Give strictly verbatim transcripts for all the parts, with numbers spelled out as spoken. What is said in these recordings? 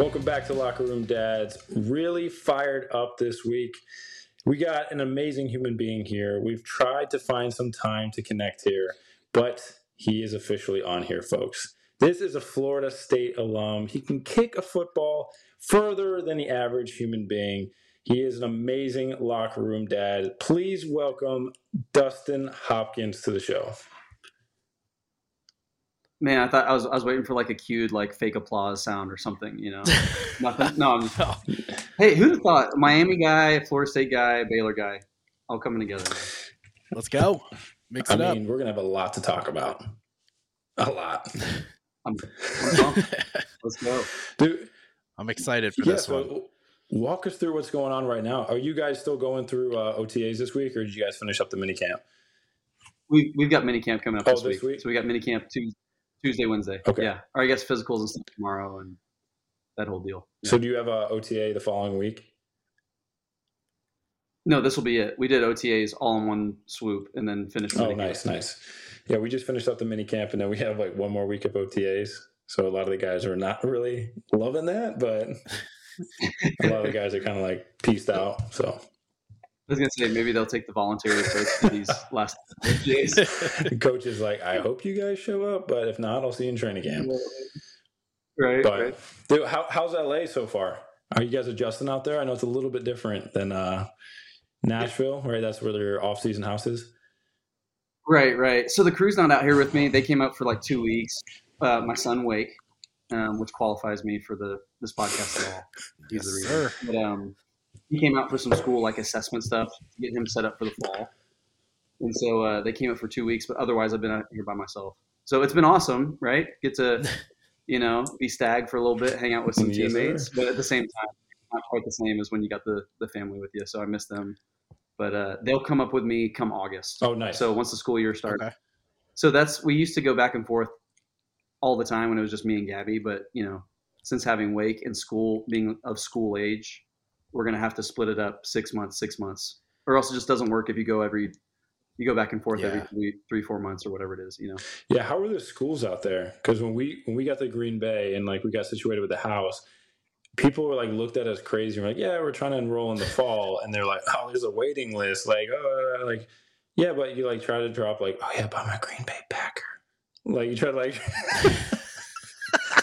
Welcome back to Locker Room Dads. Really fired up this week. We got an amazing human being here. We've tried to find some time to connect here, but he is officially on here, folks. This is a Florida State alum. He can kick a football further than the average human being. He is an amazing locker room dad. Please welcome Dustin Hopkins to the show. Man, I thought I was I was waiting for like a cued like fake applause sound or something, you know. Nothing. No, I'm just, hey, who'd have thought? Miami guy, Florida State guy, Baylor guy, all coming together. Let's go. Mix it I up. I mean, we're gonna have a lot to talk about. A lot. I'm, let's go, dude. I'm excited for yeah, this so one. Walk us through what's going on right now. Are you guys still going through uh, O T As this week, or did you guys finish up the mini camp? We we've got mini camp coming up oh, this, this week. week. So we got mini camp Tuesday. Tuesday, Wednesday. Okay. Yeah. Or I guess physicals and stuff tomorrow and that whole deal. Yeah. So do you have a O T A the following week? No, this will be it. We did O T As all in one swoop and then finished. Oh, nice, nice. Yeah, we just finished up the mini camp and then we have like one more week of O T As. So a lot of the guys are not really loving that, but a lot of the guys are kind of like peaced out. So I was going to say, maybe they'll take the voluntary approach for these last days. The coach is like, I hope you guys show up, but if not, I'll see you in training camp. Right, but, right. Dude, how, how's L A so far? Are you guys adjusting out there? I know it's a little bit different than uh, Nashville, right? That's where their off-season house is. Right, right. So the crew's not out here with me. They came out for like two weeks. Uh, my son, Wake, um, which qualifies me for the this podcast at all. He's yes, the reader. But, um, he came out for some school like assessment stuff to get him set up for the fall. And so uh, they came out for two weeks, but otherwise I've been out here by myself. So it's been awesome, right? Get to, you know, be stag for a little bit, hang out with some yes, teammates, sir. But at the same time, not quite the same as when you got the, the family with you. So I miss them, but uh, they'll come up with me come August. Oh, nice. So once the school year starts. Okay. So that's, we used to go back and forth all the time when it was just me and Gabby, but you know, since having Wake in school, being of school age, we're going to have to split it up six months, six months, or else it just doesn't work if you go every, you go back and forth yeah. every three, three, four months or whatever it is, you know? Yeah. How are the schools out there? Cause when we, when we got to Green Bay and like we got situated with the house, people were like looked at us crazy. And we're like, yeah, we're trying to enroll in the fall. And they're like, oh, there's a waiting list. Like, oh, like, yeah, but you like try to drop like, oh yeah, but I'm a Green Bay Packer. Like you try to like,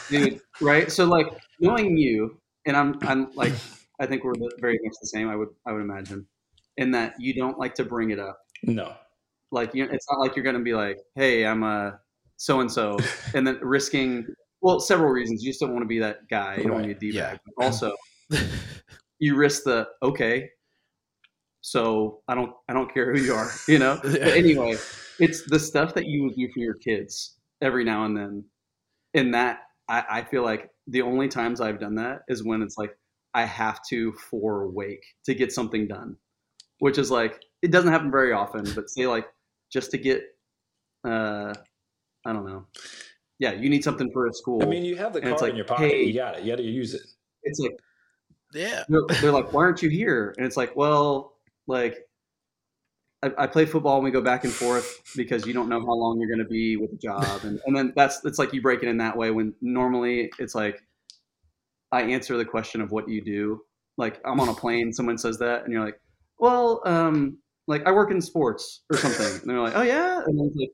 dude, right. So like knowing you and I'm, I'm like, I think we're very much the same. I would, I would imagine, in that you don't like to bring it up. No, like you, it's not like you're going to be like, "Hey, I'm a so and so," and then risking. Well, several reasons. You just don't want to be that guy. You don't right. want to be a d-bag. Yeah. Also, you risk the okay. So I don't, I don't care who you are, you know. But anyway, it's the stuff that you would do for your kids every now and then. And that I, I feel like the only times I've done that is when it's like. I have to for Wake to get something done, which is like, it doesn't happen very often, but say like, just to get, uh, I don't know. Yeah. You need something for a school. I mean, you have the card like, in your pocket. Hey, you got it. You got to use it. It's like, yeah, they're, they're like, why aren't you here? And it's like, well, like I, I play football and we go back and forth because you don't know how long you're going to be with the job. And, and then that's, it's like you break it in that way when normally it's like, I answer the question of what you do. Like I'm on a plane, someone says that and you're like, well, um, like I work in sports or something. And they're like, oh yeah. And I'm like,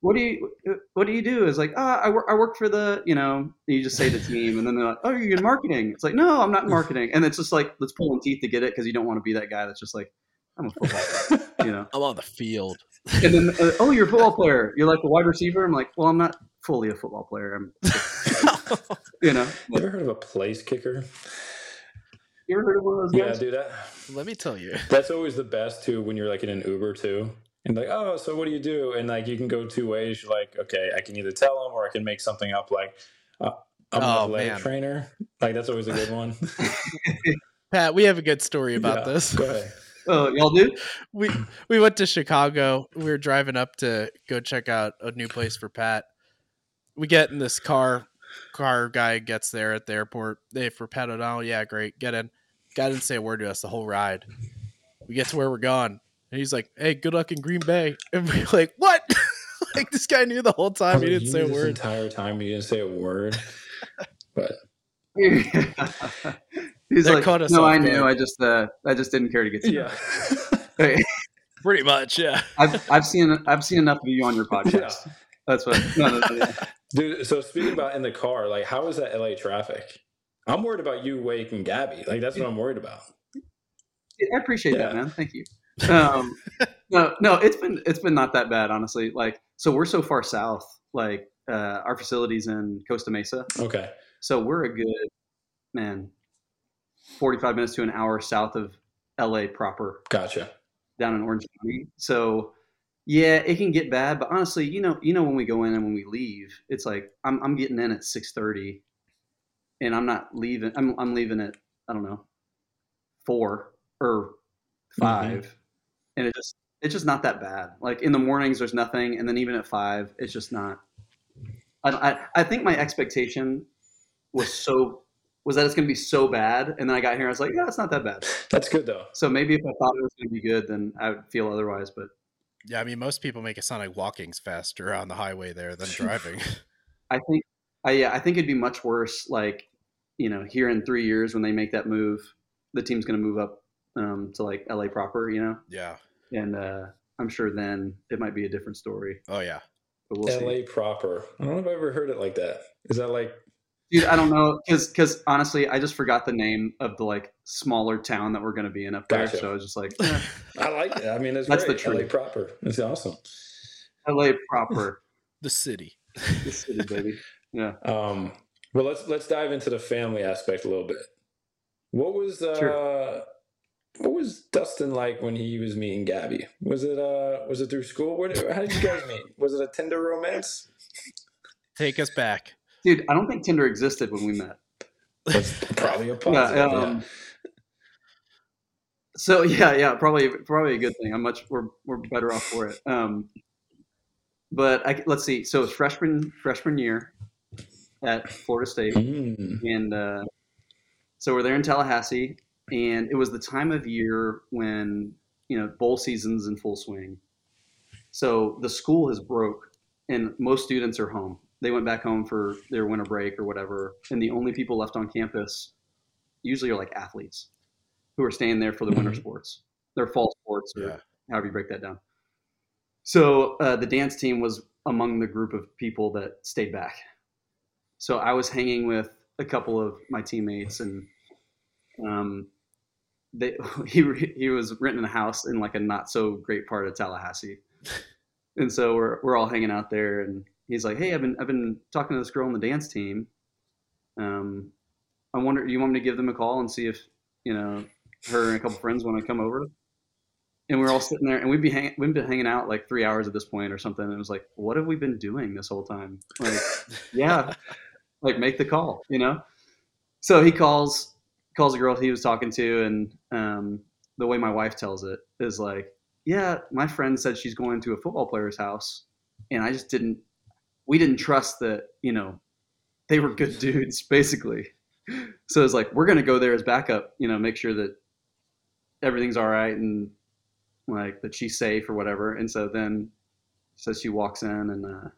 what do you, what do you do? It's like, ah, oh, I work, I work for the, you know, you just say the team and then they're like, oh, you're in marketing. It's like, no, I'm not in marketing. And it's just like, let's pull in teeth to get it. Cause you don't want to be that guy. That's just like, I'm a football player, you know, I'm on the field. And then, uh, oh, you're a football player. You're like a wide receiver. I'm like, well, I'm not fully a football player. I'm you know, you ever heard of a place kicker? You ever heard of one of those guys? Yeah, dude. That, Let me tell you. That's always the best too when you're like in an Uber too, and like, oh, so what do you do? And like, you can go two ways. You're like, okay, I can either tell them or I can make something up. Like, uh, I'm oh, a leg man. trainer. Like that's always a good one. Pat, we have a good story about yeah, this. Go ahead. Oh, y'all do? We we went to Chicago. We were driving up to go check out a new place for Pat. We get in this car. Car guy gets there at the airport. They for Pat O'Donnell. Yeah, great. Get in. Guy didn't say a word to us the whole ride. We get to where we're going, and he's like, "Hey, good luck in Green Bay." And we're like, "What?" Like this guy knew the whole time. I mean, he didn't say a word. Entire time he didn't say a word. But He's that like, caught us no, I knew. There. I just, uh, I just didn't care to get to you. Yeah. Pretty much, yeah. I've, I've seen, I've seen enough of you on your podcast. Yeah. That's what. No, that's what Dude, so speaking about in the car, like, how is that L A traffic? I'm worried about you, Wake, and Gabby. Like, that's what I'm worried about. I appreciate yeah. that, man. Thank you. Um, no, no, it's been it's been not that bad, honestly. Like, so we're so far south. Like, uh, our facility's in Costa Mesa. Okay. So we're a good, man, forty-five minutes to an hour south of L A proper. Gotcha. Down in Orange County. So. Yeah, it can get bad, but honestly, you know, you know, when we go in and when we leave, it's like I'm I'm getting in at six thirty, and I'm not leaving. I'm I'm leaving at I don't know four or five, mm-hmm. and it just it's just not that bad. Like in the mornings, there's nothing, and then even at five, it's just not. I I, I think my expectation was so was that it's going to be so bad, and then I got here, and I was like, yeah, it's not that bad. That's good though. So maybe if I thought it was going to be good, then I would feel otherwise, but. Yeah, I mean, most people make it sound like walking's faster on the highway there than driving. I think, I, yeah, I think it'd be much worse. Like, you know, here in three years when they make that move, the team's going to move up um, to like L A proper, you know? Yeah. And uh, I'm sure then it might be a different story. Oh yeah, but we'll L A see. Proper. I don't know if I've ever heard it like that. Is that like? Dude, I don't know, because because honestly, I just forgot the name of the like smaller town that we're going to be in up there. Gotcha. So I was just like, eh. I like it. I mean, it's that's great. The truth. L A proper. It's awesome. L A proper, the city, the city, baby. Yeah. Um. Well, let's let's dive into the family aspect a little bit. What was uh, sure. what was Dustin like when he was meeting Gabby? Was it uh was it through school? What, how did you guys meet? Was it a Tinder romance? Take us back. Dude, I don't think Tinder existed when we met. That's probably a positive. Yeah, um, yeah. So yeah, yeah, probably, probably a good thing. I'm much we're we're better off for it. Um, but I, let's see. So it was freshman freshman year at Florida State, mm. and uh, so we're there in Tallahassee, and it was the time of year when you know bowl season's in full swing. So the school has broke, and most students are home. They went back home for their winter break or whatever. And the only people left on campus usually are like athletes who are staying there for the winter sports, their fall sports, or yeah. however you break that down. So uh, the dance team was among the group of people that stayed back. So I was hanging with a couple of my teammates and um, they, he, he was renting a house in like a not so great part of Tallahassee. And so we're, we're all hanging out there and, he's like, hey, I've been I've been talking to this girl on the dance team. Um, I wonder, you want me to give them a call and see if you know her and a couple friends want to come over? And we're all sitting there, and we'd be hang, we'd been hanging out like three hours at this point or something. And it was like, what have we been doing this whole time? Like, yeah, like make the call, you know. So he calls calls a girl he was talking to, and um, the way my wife tells it is like, yeah, my friend said she's going to a football player's house, and I just didn't. We didn't trust that, you know, they were good dudes basically. So it's like, we're going to go there as backup, you know, make sure that everything's all right. And like that she's safe or whatever. And so then, so she walks in and, uh,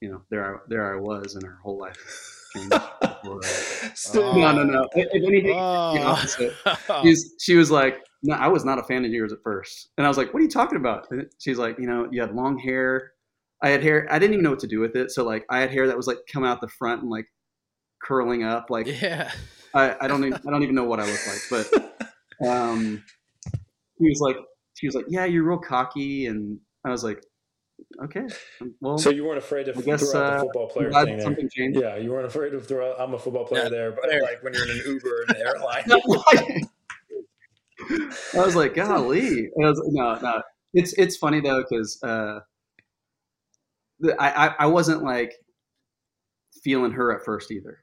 you know, there, I, there I was and her whole life changed. Before, uh, Still, no, no, no. If anything, oh. you know, so she, was, she was like, no, I was not a fan of yours at first. And I was like, what are you talking about? And she's like, you know, you had long hair. I had hair. I didn't even know what to do with it. So like, I had hair that was like coming out the front and like curling up. Like, yeah. I, I don't even, I don't even know what I looked like. But um, he was like, she was like, yeah, you're real cocky, and I was like, okay. Well, so you weren't afraid to I guess, throw out the football player uh, thing. Something changed. Yeah, you weren't afraid to throw out. I'm a football player yeah. there, but like when you're in an Uber in the airline. I was like, golly. I was, no, no. It's it's funny though because. Uh, I, I wasn't like feeling her at first either.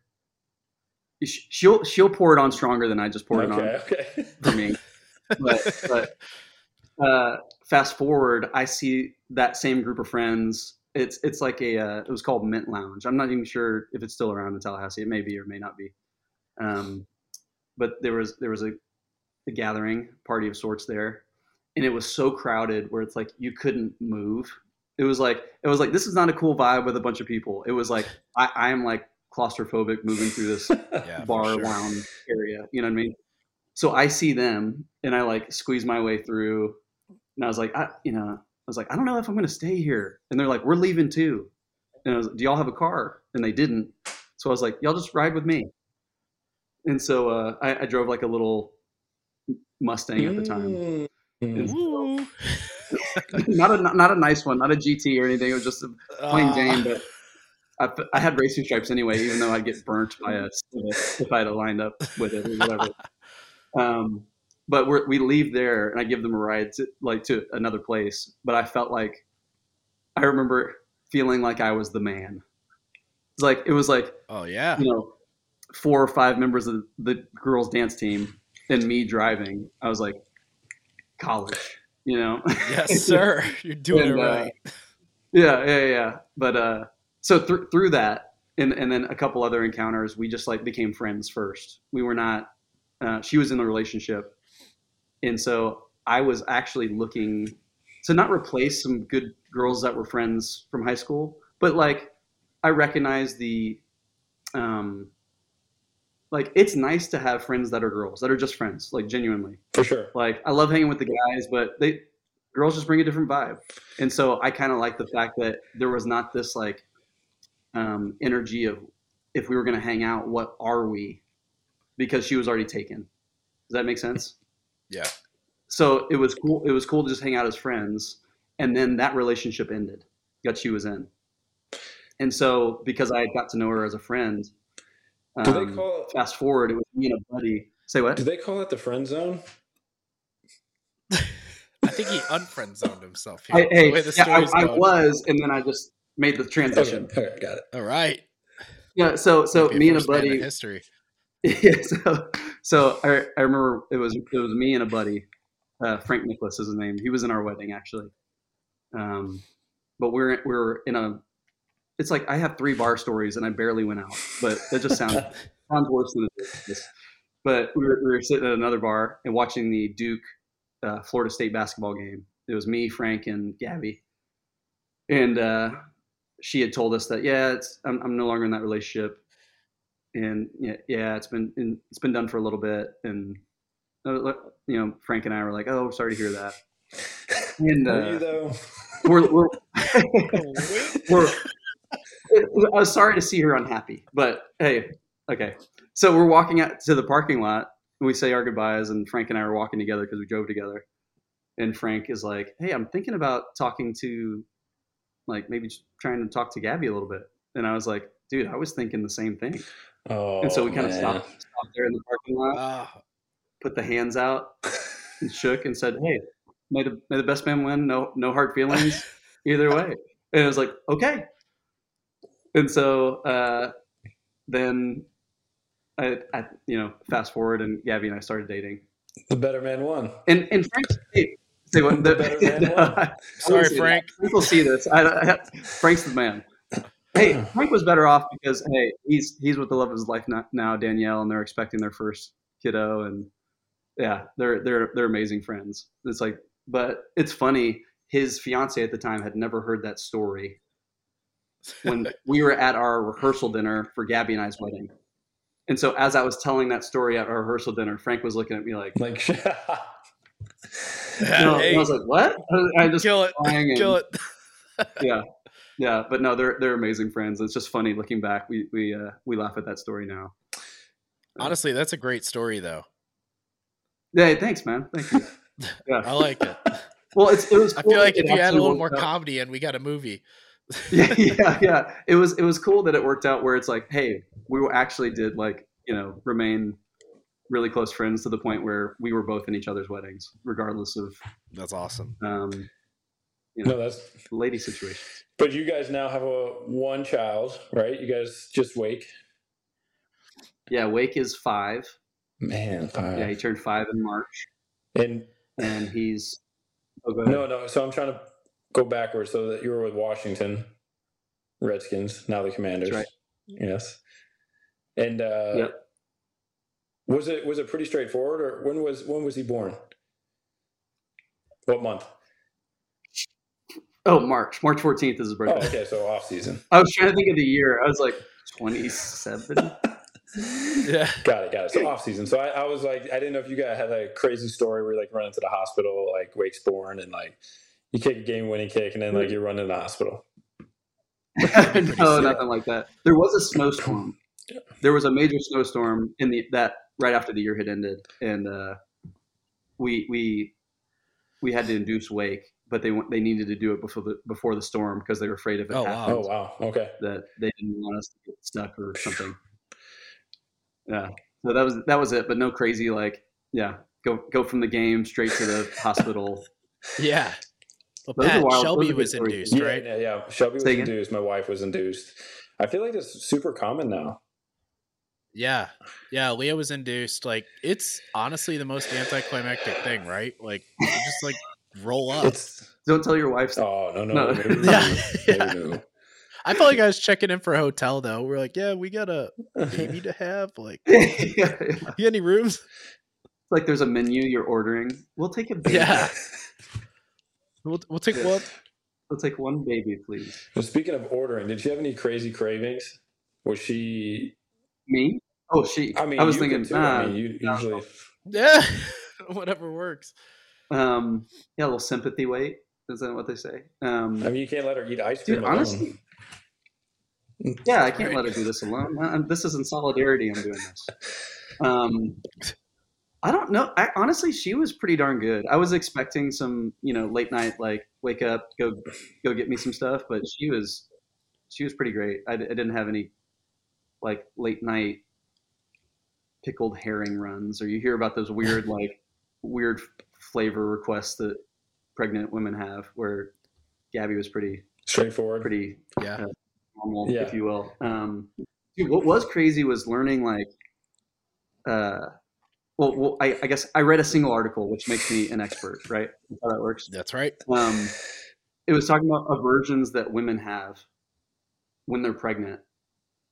She'll she'll pour it on stronger than I just poured okay, it on okay. for me. But, but uh, fast forward, I see that same group of friends. It's it's like a uh, it was called Mint Lounge. I'm not even sure if it's still around in Tallahassee. It may be or may not be. Um, but there was there was a, a gathering party of sorts there, and it was so crowded where it's like you couldn't move. It was like, it was like, this is not a cool vibe with a bunch of people. It was like, I am like claustrophobic moving through this yeah, bar sure. lounge area. You know what I mean? So I see them and I like squeeze my way through, and I was like, I, you know, I was like, I don't know if I'm going to stay here. And they're like, we're leaving too. And I was like, do y'all have a car? And they didn't. So I was like, y'all just ride with me. And so uh, I, I drove like a little Mustang at the time. Mm. not a not a nice one, not a G T or anything. It was just a plain Jane, but I, I had racing stripes anyway, even though I'd get burnt by a if I had lined up with it or whatever. um, but we're, we leave there, and I give them a ride to like to another place. But I felt like I remember feeling like I was the man. It's like it was like oh yeah, you know, four or five members of the girls' dance team and me driving. I was like, college, you know? Yes, sir. You're doing and, it right. Uh, yeah, yeah, yeah. But uh, so th- through that and, and then a couple other encounters, we just like became friends first. We were not, uh, she was in a relationship. And so I was actually looking to not replace some good girls that were friends from high school, but like I recognize the, um, like, it's nice to have friends that are girls, that are just friends, like, genuinely. For sure. Like, I love hanging with the guys, but they girls just bring a different vibe. And so I kind of like the fact that there was not this, like, um, energy of if we were going to hang out, what are we? Because she was already taken. Does that make sense? Yeah. So it was cool. It was cool to just hang out as friends. And then that relationship ended that she was in. And so because I got to know her as a friend, Do um, they call it, fast forward, it was me and a buddy. Say what? Do they call it the friend zone? I think he unfriend zoned himself here. I, hey, the way the yeah, I, I was, and then I just made the transition. Okay, okay, got it. All right. Yeah. So, so me and a buddy. History. Yeah. So, so I, I remember it was it was me and a buddy. Uh, Frank Nicholas is his name. He was in our wedding actually. Um, but we're we're in a. It's like I have three bar stories and I barely went out, but that just sounds sounds worse than it is. But we were, we were sitting at another bar and watching the Duke, uh, Florida State basketball game. It was me, Frank, and Gabby, and uh, she had told us that yeah, it's I'm, I'm no longer in that relationship, and yeah, yeah, it's been and it's been done for a little bit, and uh, you know, Frank and I were like, oh, sorry to hear that. And uh, you, though? we're we're. we're I was sorry to see her unhappy, but hey, okay. So we're walking out to the parking lot and we say our goodbyes, and Frank and I are walking together because we drove together. And Frank is like, hey, I'm thinking about talking to, like, maybe trying to talk to Gabby a little bit. And I was like, dude, I was thinking the same thing. Oh, and so we kind of stopped, stopped there in the parking lot, oh. put the hands out and shook and said, hey, may the, may the best man win. No, no hard feelings either way. And I was like, okay. And so uh, then, I, I you know, fast forward, and Gabby and I started dating. The better man won. And and Frank, hey, say what? The, the better man no, won. I, Sorry, I Frank. That. People see this. I, I, Frank's the man. Hey, Frank was better off because hey, he's he's with the love of his life now, Danielle, and they're expecting their first kiddo, and yeah, they're they're they're amazing friends. It's like, but it's funny. His fiance at the time had never heard that story. When we were at our rehearsal dinner for Gabby and I's wedding. And so as I was telling that story at our rehearsal dinner, Frank was looking at me like, like you know, hey, I was like, what? I just kill it. And, kill it. yeah. Yeah. But no, they're, they're amazing friends. It's just funny looking back. We, we, uh, we laugh at that story now. Honestly, that's a great story though. Yeah. Thanks, man. Thank you. Yeah. I like it. Well, it's, it was, cool. I feel like it if you add a little more out. comedy and we got a movie. yeah, yeah, yeah. It was it was cool that it worked out where it's like, hey, we actually did like, you know, remain really close friends to the point where we were both in each other's weddings, regardless of. That's awesome. Um, you know, no, that's lady situation. But you guys now have a one child, right? You guys just Wake. Yeah, Wake is five. Man, five. Yeah, he turned five in March. And and he's. Oh, go ahead. No, no. So I'm trying to. Go backwards so that you were with Washington Redskins, now the Commanders. That's right. Yes. And uh yep. was it was it pretty straightforward, or when was when was he born? What month? Oh, March. March fourteenth is his birthday. Oh, okay, so off season. I was trying to think of the year. I was like, twenty-seven. Yeah, got it, got it. So off season. So I, I was like, I didn't know if you guys had a crazy story where you like run into the hospital, like Wakesborn, and like you kick a game winning kick, and then like you run into the hospital. No, nothing like that. There was a snowstorm. There was a major snowstorm in the that right after the year had ended, and uh, we we we had to induce wake, but they they needed to do it before the before the storm because they were afraid if it oh, happened. Wow. Oh wow! Okay. That they didn't want us to get stuck or something. Yeah, so that was that was it, but no crazy like yeah. Go go from the game straight to the hospital. Yeah, well, Pat, wild, Shelby was stories. induced, right? Yeah, yeah. Shelby was Say induced. Again? My wife was induced. I feel like it's super common now. Yeah, yeah. Leah was induced. Like it's honestly the most anticlimactic thing, right? Like you just like roll up. It's, don't tell your wife. Oh no no. no. Maybe, maybe, yeah. Maybe, yeah. Maybe, no. I felt like I was checking in for a hotel, though. We're like, yeah, we got a baby to have. Like, yeah, yeah. You got any rooms? It's like there's a menu you're ordering. We'll take a baby. Yeah. We'll, we'll take yeah. one. We'll take one baby, please. Well, speaking of ordering, did you have any crazy cravings? Was she... Me? Oh, she. I mean, I was thinking... Too, nah, I mean, you nah, usually... Yeah. Whatever works. Um, yeah, a little sympathy weight. Is that what they say? Um, I mean, you can't let her eat ice cream dude, alone. Honestly... Yeah, I can't let her do this alone. I'm, this is in solidarity. I'm doing this. Um, I don't know. I, honestly, she was pretty darn good. I was expecting some, you know, late night, like wake up, go, go get me some stuff. But she was, she was pretty great. I, I didn't have any, like late night, pickled herring runs, or you hear about those weird, like weird flavor requests that pregnant women have. Where Gabby was pretty straightforward, pretty yeah. Uh, normal, yeah. if you will. Um, dude, what was crazy was learning like, uh, well, well I, I guess I read a single article, which makes me an expert, right? That's how that works. That's right. Um, it was talking about aversions that women have when they're pregnant.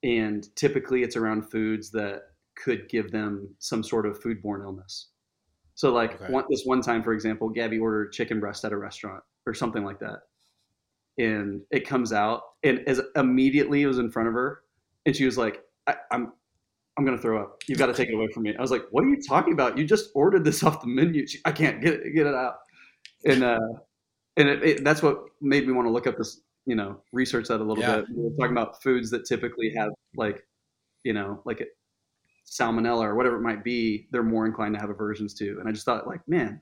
And typically it's around foods that could give them some sort of foodborne illness. So like okay. one, this one time, for example, Gabby ordered chicken breast at a restaurant or something like that. And it comes out, and as immediately it was in front of her, and she was like, I, "I'm, I'm gonna throw up. You've got to take it away from me." I was like, "What are you talking about? You just ordered this off the menu. She, I can't get it, get it out." And uh, and it, it, that's what made me want to look up this, you know, research that a little yeah. bit. We were talking about foods that typically have like, you know, like a salmonella or whatever it might be. They're more inclined to have aversions to. And I just thought, like, man,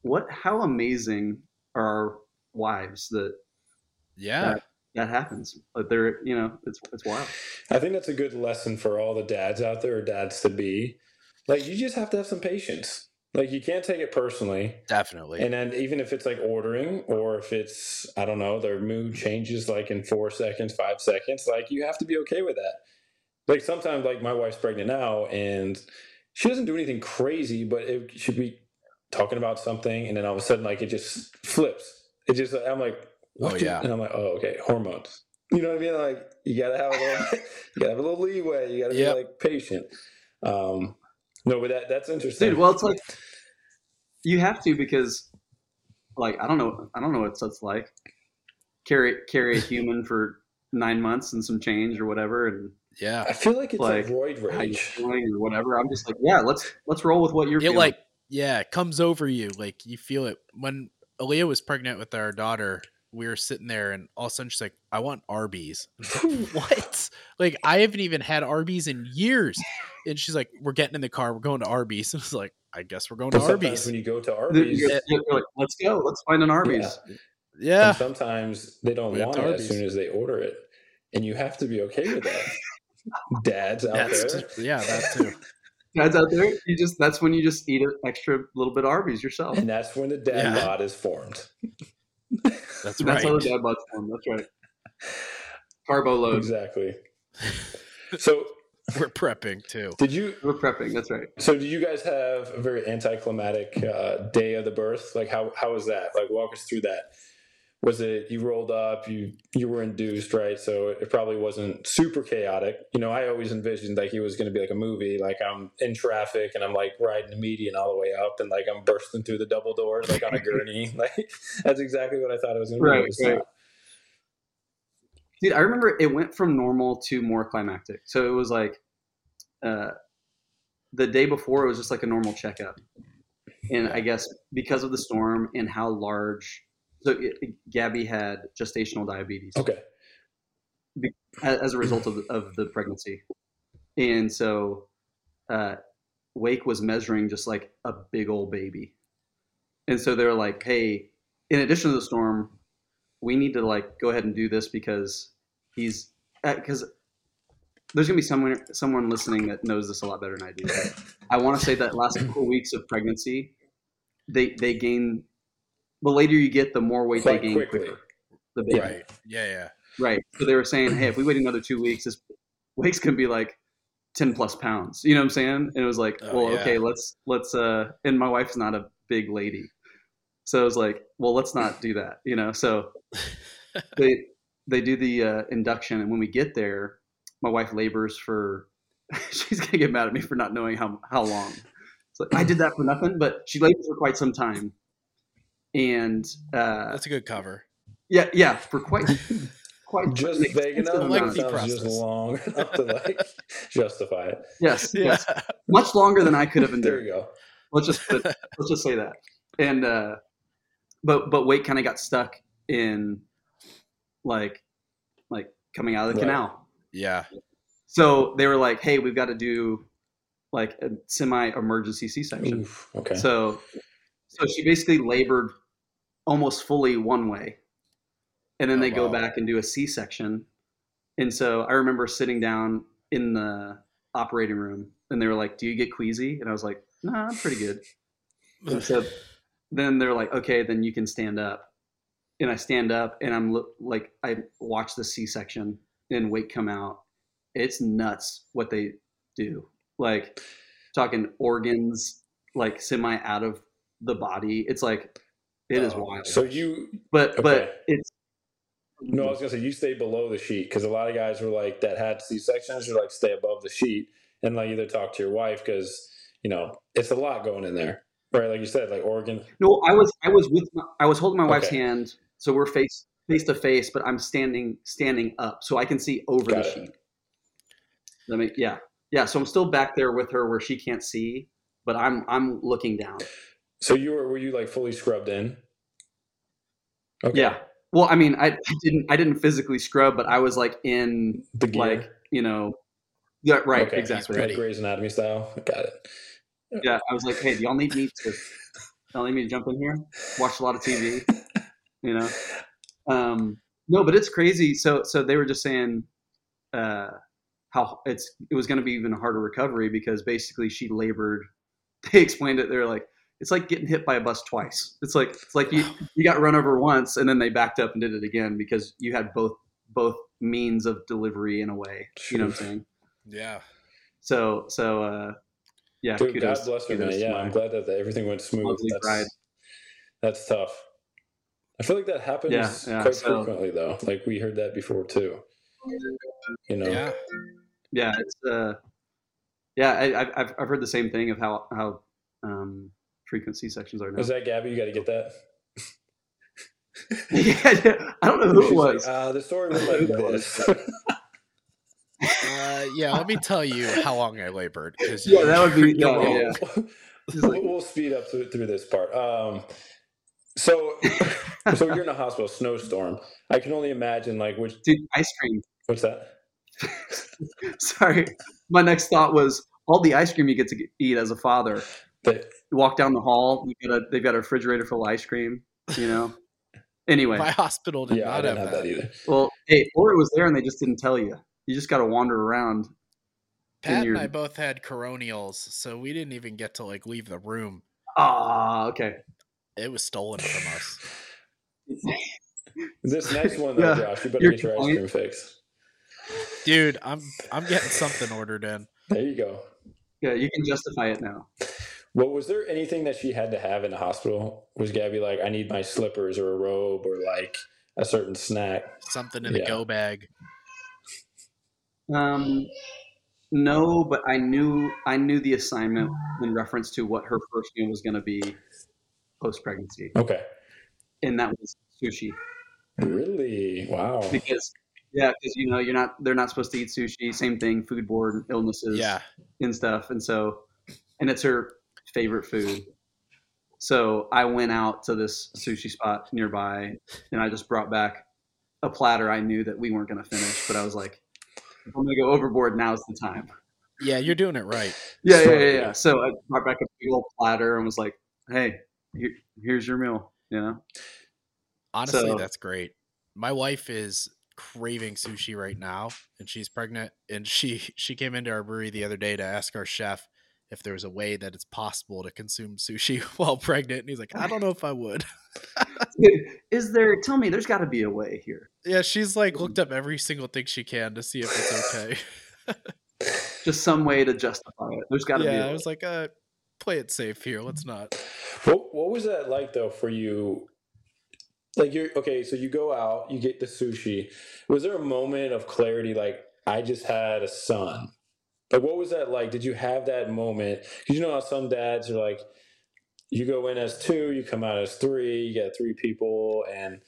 what? How amazing are our wives that. Yeah, that, that happens. But they're, you know, it's it's wild. I think that's a good lesson for all the dads out there, or dads to be. Like, you just have to have some patience. Like, you can't take it personally. Definitely. And then even if it's like ordering, or if it's, I don't know, their mood changes like in four seconds, five seconds. Like, you have to be okay with that. Like sometimes, like my wife's pregnant now, and she doesn't do anything crazy, but it should be talking about something, and then all of a sudden, like it just flips. It just, I'm like. What oh yeah, you, and I'm like, oh okay, hormones. You know what I mean? Like you gotta have a little, you gotta have a little leeway. You gotta yep. be like patient. Um, no, but that that's interesting. Dude, well, it's like you have to because, like, I don't know, I don't know what it's like carry carry a human for nine months and some change or whatever, and yeah, I feel like it's like roid rage or whatever. I'm just like, yeah, let's let's roll with what you're. It feeling. Like yeah, it comes over you like you feel it when Aaliyah was pregnant with our daughter. We were sitting there and all of a sudden she's like, I want Arby's. Like, what? Like I haven't even had Arby's in years. And she's like, we're getting in the car. We're going to Arby's. And I was like, I guess we're going to Arby's. When you go to Arby's, you're like, let's go, let's find an Arby's. Yeah. yeah. And sometimes they don't we want it Arby's. As soon as they order it. And you have to be okay with that. Dads out that's there. Too, yeah. That too. Dads out there. You just, that's when you just eat an extra little bit of Arby's yourself. And that's when the dad yeah. bod is formed. That's right. That's how the dad bod's formed. That's right. Carbo load. Exactly. So we're prepping too. Did you? We're prepping. That's right. So do you guys have a very anticlimactic uh, day of the birth? Like how how was that? Like walk us through that. Was it you rolled up? You you were induced, right? So it probably wasn't super chaotic. You know, I always envisioned like it was going to be like a movie. Like I'm in traffic and I'm like riding the median all the way up, and like I'm bursting through the double doors like on a gurney. Like that's exactly what I thought it was going to be. Right, right. Dude, I remember it went from normal to more climactic. So it was like uh, the day before, it was just like a normal checkup. And I guess because of the storm and how large – so it, it, Gabby had gestational diabetes. Okay. Be, as a result of, of the pregnancy. And so uh, Wake was measuring just like a big old baby. And so they're like, hey, in addition to the storm, we need to like go ahead and do this because – He's because there's gonna be someone someone listening that knows this a lot better than I do. I want to say that last couple weeks of pregnancy, they they gain. The later you get, the more weight Quite they gain quickly. quicker. The baby. Right. Yeah. Yeah. Right. So they were saying, hey, if we wait another two weeks, this Wake's gonna be like ten plus pounds. You know what I'm saying? And it was like, oh, well, yeah. okay, let's let's. Uh, and my wife's not a big lady, so I was like, well, let's not do that. You know, so they. They do the uh, induction, and when we get there, my wife labors for – she's going to get mad at me for not knowing how how long. It's like, I did that for nothing, but she labors for quite some time. And uh, – That's a good cover. Yeah, yeah, for quite – quite Just big enough. Like just long enough to like justify it. Yes, yeah. yes. Much longer than I could have endured. There you go. Let's just, let's just say that. And uh, – but, but Wake kind of got stuck in – like like coming out of the right. canal. Yeah. So they were like, hey, we've got to do like a semi-emergency C-section. Oof, okay. So so she basically labored almost fully one way. And then oh, they go wow. back and do a C-section. And so I remember sitting down in the operating room and they were like, do you get queasy? And I was like, nah, I'm pretty good. And so then they're like, okay, then you can stand up. And I stand up and I'm lo- like, I watch the C-section and Wake come out. It's nuts what they do. Like talking organs, like semi out of the body. It's like, it oh, is wild. So you, but, okay. but it's. No, I was gonna say you stay below the sheet. Cause a lot of guys were like that had C-sections are like stay above the sheet and like either talk to your wife. Cause you know, it's a lot going in there. Right. Like you said, like organ. No, I was, I was with, my, I was holding my wife's okay. hand. So we're face face to face, but I'm standing standing up, so I can see over Got the it. sheet. Let me, yeah, yeah. So I'm still back there with her, where she can't see, but I'm I'm looking down. So you were were you like fully scrubbed in? Okay. Yeah. Well, I mean, I, I didn't I didn't physically scrub, but I was like in the gear. Like you know, yeah, right, okay. exactly. Like Grey's Anatomy style. Got it. Yeah, I was like, hey, do y'all need me to? Y'all need me to jump in here? Watch a lot of T V. You know, um, no, but it's crazy. So, so they were just saying uh, how it's it was going to be even a harder recovery because basically she labored. They explained it. They were like, it's like getting hit by a bus twice. It's like it's like you, you got run over once and then they backed up and did it again because you had both both means of delivery in a way. You know what I'm saying? Yeah. So so uh, yeah. Dude, kudos, God bless kudos, me. Yeah, I'm glad that everything went smooth. That's, that's tough. I feel like that happens yeah, yeah, quite so. frequently, though. Like we heard that before too. You know. Yeah. Yeah. It's, uh, yeah. I, I've I've heard the same thing of how how um, frequent C-sections are now. Was that Gabby? You got to get that. yeah, yeah. I don't know who She's it was. Like, uh, the story was like this. uh, yeah. Let me tell you how long I labored. Yeah, that would be. No, yeah, yeah. Like, we'll speed up through, through this part. Um, So, so you're in a hospital, snowstorm. I can only imagine, like, which dude, ice cream. What's that? Sorry, my next thought was all the ice cream you get to get, eat as a father. But, you walk down the hall, you get a, they've got a refrigerator full of ice cream. You know. Anyway, my hospital did yeah, not have, have that either. Well, hey, or it was there and they just didn't tell you. You just got to wander around. Pat and I both had coronials, so we didn't even get to like leave the room. Ah, okay. It was stolen from us. This next one, though, yeah. Josh, you better You're get your ice cream fixed. Dude, I'm I'm getting something ordered in. There you go. Yeah, you can justify it now. Well, was there anything that she had to have in the hospital? Was Gabby like, I need my slippers or a robe or like a certain snack? Something in yeah. the go bag. Um, no, but I knew I knew the assignment in reference to what her first meal was going to be. Post-pregnancy. Okay. And that was sushi. Really? Wow. Because Yeah, because you know you're not they're not supposed to eat sushi. Same thing, foodborne illnesses, yeah, and stuff. And so, and it's her favorite food. So I went out to this sushi spot nearby, and I just brought back a platter I knew that we weren't going to finish, but I was like, if I'm going to go overboard, now's the time. Yeah, you're doing it right. yeah, yeah, yeah, yeah. So I brought back a big old platter and was like, hey, here, here's your meal, you know? Honestly, so, that's great. My wife is craving sushi right now, and she's pregnant, and she, she came into our brewery the other day to ask our chef if there was a way that it's possible to consume sushi while pregnant. And he's like, I don't know if I would. Is there, tell me, there's got to be a way here. Yeah, she's like looked up every single thing she can to see if it's okay. Just some way to justify it. There's got to yeah, be. Yeah, I was like, uh, play it safe here. Let's not. What What was that like though for you? Like you're okay. So you go out, you get the sushi. Was there a moment of clarity? Like I just had a son. Like what was that like? Did you have that moment? Because you know how some dads are like, you go in as two, you come out as three. You got three people, and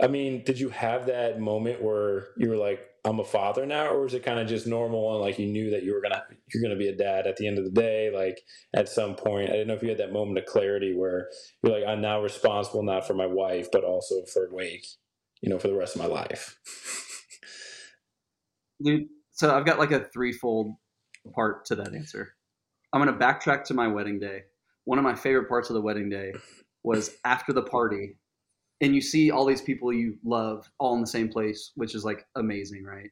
I mean, did you have that moment where you were like, I'm a father now, or was it kind of just normal and like you knew that you were gonna you're gonna be a dad at the end of the day? Like at some point, I didn't know if you had that moment of clarity where you're like, I'm now responsible not for my wife, but also for Wake, you know, for the rest of my life. Dude, so I've got like a threefold part to that answer. I'm gonna backtrack to my wedding day. One of my favorite parts of the wedding day was after the party. And you see all these people you love all in the same place, which is like amazing, right?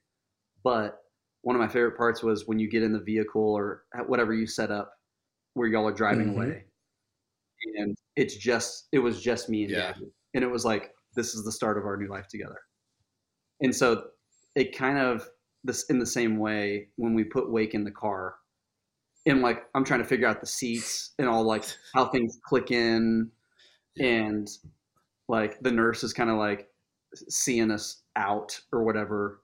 But one of my favorite parts was when you get in the vehicle or whatever you set up where y'all are driving mm-hmm. away. And it's just, it was just me and yeah. Daddy. And it was like, this is the start of our new life together. And so it kind of, this in the same way when we put Wake in the car and like, I'm trying to figure out the seats and all like how things click in and like the nurse is kind of like seeing us out or whatever.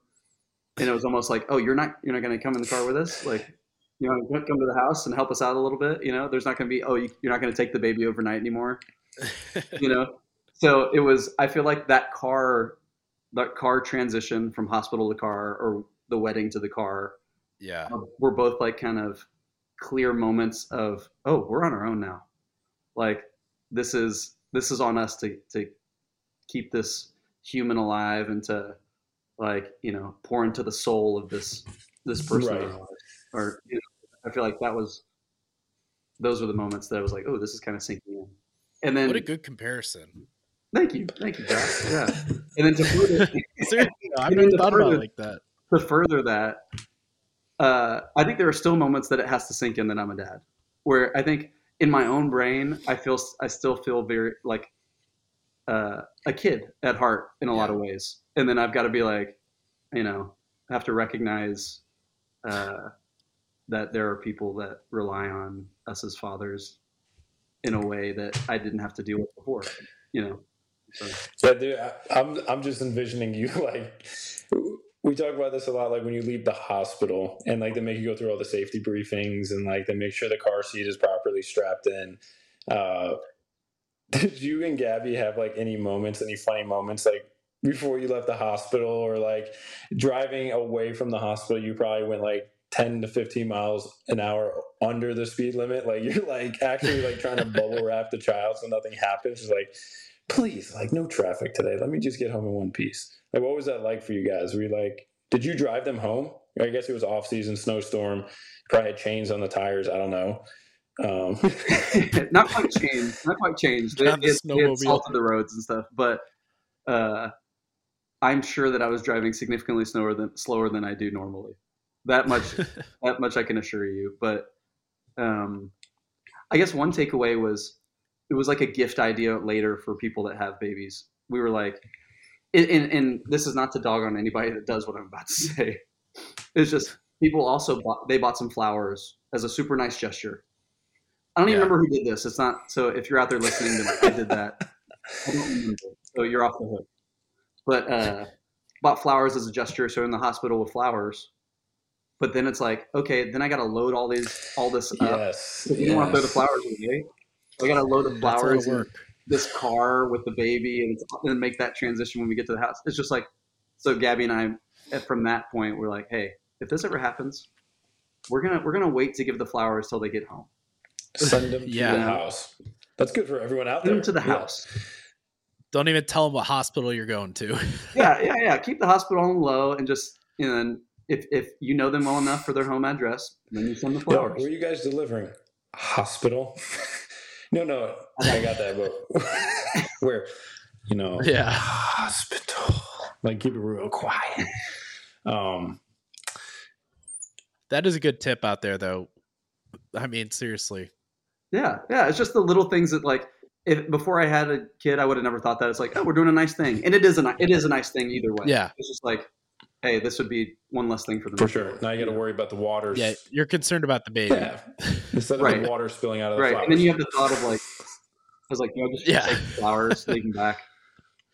And it was almost like, oh, you're not, you're not going to come in the car with us. Like, you know, come to the house and help us out a little bit. You know, there's not going to be, oh, you, you're not going to take the baby overnight anymore. You know? So it was, I feel like that car, that car transition from hospital to car or the wedding to the car. Yeah. Uh, we're both like kind of clear moments of, oh, we're on our own now. Like this is, This is on us to, to keep this human alive and to like, you know, pour into the soul of this, this person. Right. Or, you know, I feel like that was, those were the moments that I was like, oh, this is kind of sinking in. And then what a good comparison. Thank you. Thank you, Josh. Yeah. And then to further, Seriously, no, I've never thought further, about it like that. To further that, uh, I think there are still moments that it has to sink in that I'm a dad where I think, in my own brain, I feel I still feel very like uh, a kid at heart in a yeah. lot of ways, and then I've got to be like, you know, I have to recognize uh, that there are people that rely on us as fathers in a way that I didn't have to deal with before, you know. So. Yeah, dude, I, I'm I'm just envisioning you like. We talk about this a lot, like when you leave the hospital and like they make you go through all the safety briefings and like they make sure the car seat is properly strapped in. Uh, did you and Gabby have like any moments, any funny moments like before you left the hospital or like driving away from the hospital, you probably went like ten to fifteen miles an hour under the speed limit. Like you're like actually like trying to bubble wrap the child so nothing happens. It's like, please, like no traffic today. Let me just get home in one piece. Like, what was that like for you guys? Were you like, did you drive them home? I guess it was off season, snowstorm, probably had chains on the tires. I don't know. Um. not quite chains, not quite chains. They, the it, it salted the roads and stuff, but uh, I'm sure that I was driving significantly slower than slower than I do normally. That much, that much I can assure you. But um, I guess one takeaway was it was like a gift idea later for people that have babies. We were like. And, and this is not to dog on anybody that does what I'm about to say. It's just people also bought, they bought some flowers as a super nice gesture. I don't yeah. even remember who did this. It's not, so if you're out there listening to me, I did that. I don't remember. So you're off the hook. But uh, bought flowers as a gesture. So in the hospital with flowers, but then it's like, okay, then I got to load all these, all this up. Yes, if you yes. don't want to throw the flowers away. I got to load the flowers. This car with the baby and, and make that transition when we get to the house. It's just like, so Gabby and I from that point, we're like, hey, if this ever happens, we're gonna we're gonna wait to give the flowers till they get home. Send them to yeah. the house. That's good for everyone out Send there. Send them to the yeah. house. Don't even tell them what hospital you're going to. yeah, yeah, yeah. Keep the hospital on low, and just and then if if you know them well enough for their home address, then you send the flowers. Yo, where are you guys delivering? Hospital? no, no, I got that. But where? You know, yeah, hospital. Like keep it real quiet. Um, that is a good tip out there, though. I mean, seriously. Yeah, yeah. It's just the little things that, like, if before I had a kid, I would have never thought that. It's like, oh, we're doing a nice thing, and it is a it is a nice thing either way. Yeah, it's just like, hey, this would be one less thing for them. For sure. Now you got to worry about the waters. Yeah, you're concerned about the baby yeah. instead of right. the water spilling out of the right. flowers. And then you have the thought of like, I was like, you know, just yeah. take the flowers, take them back,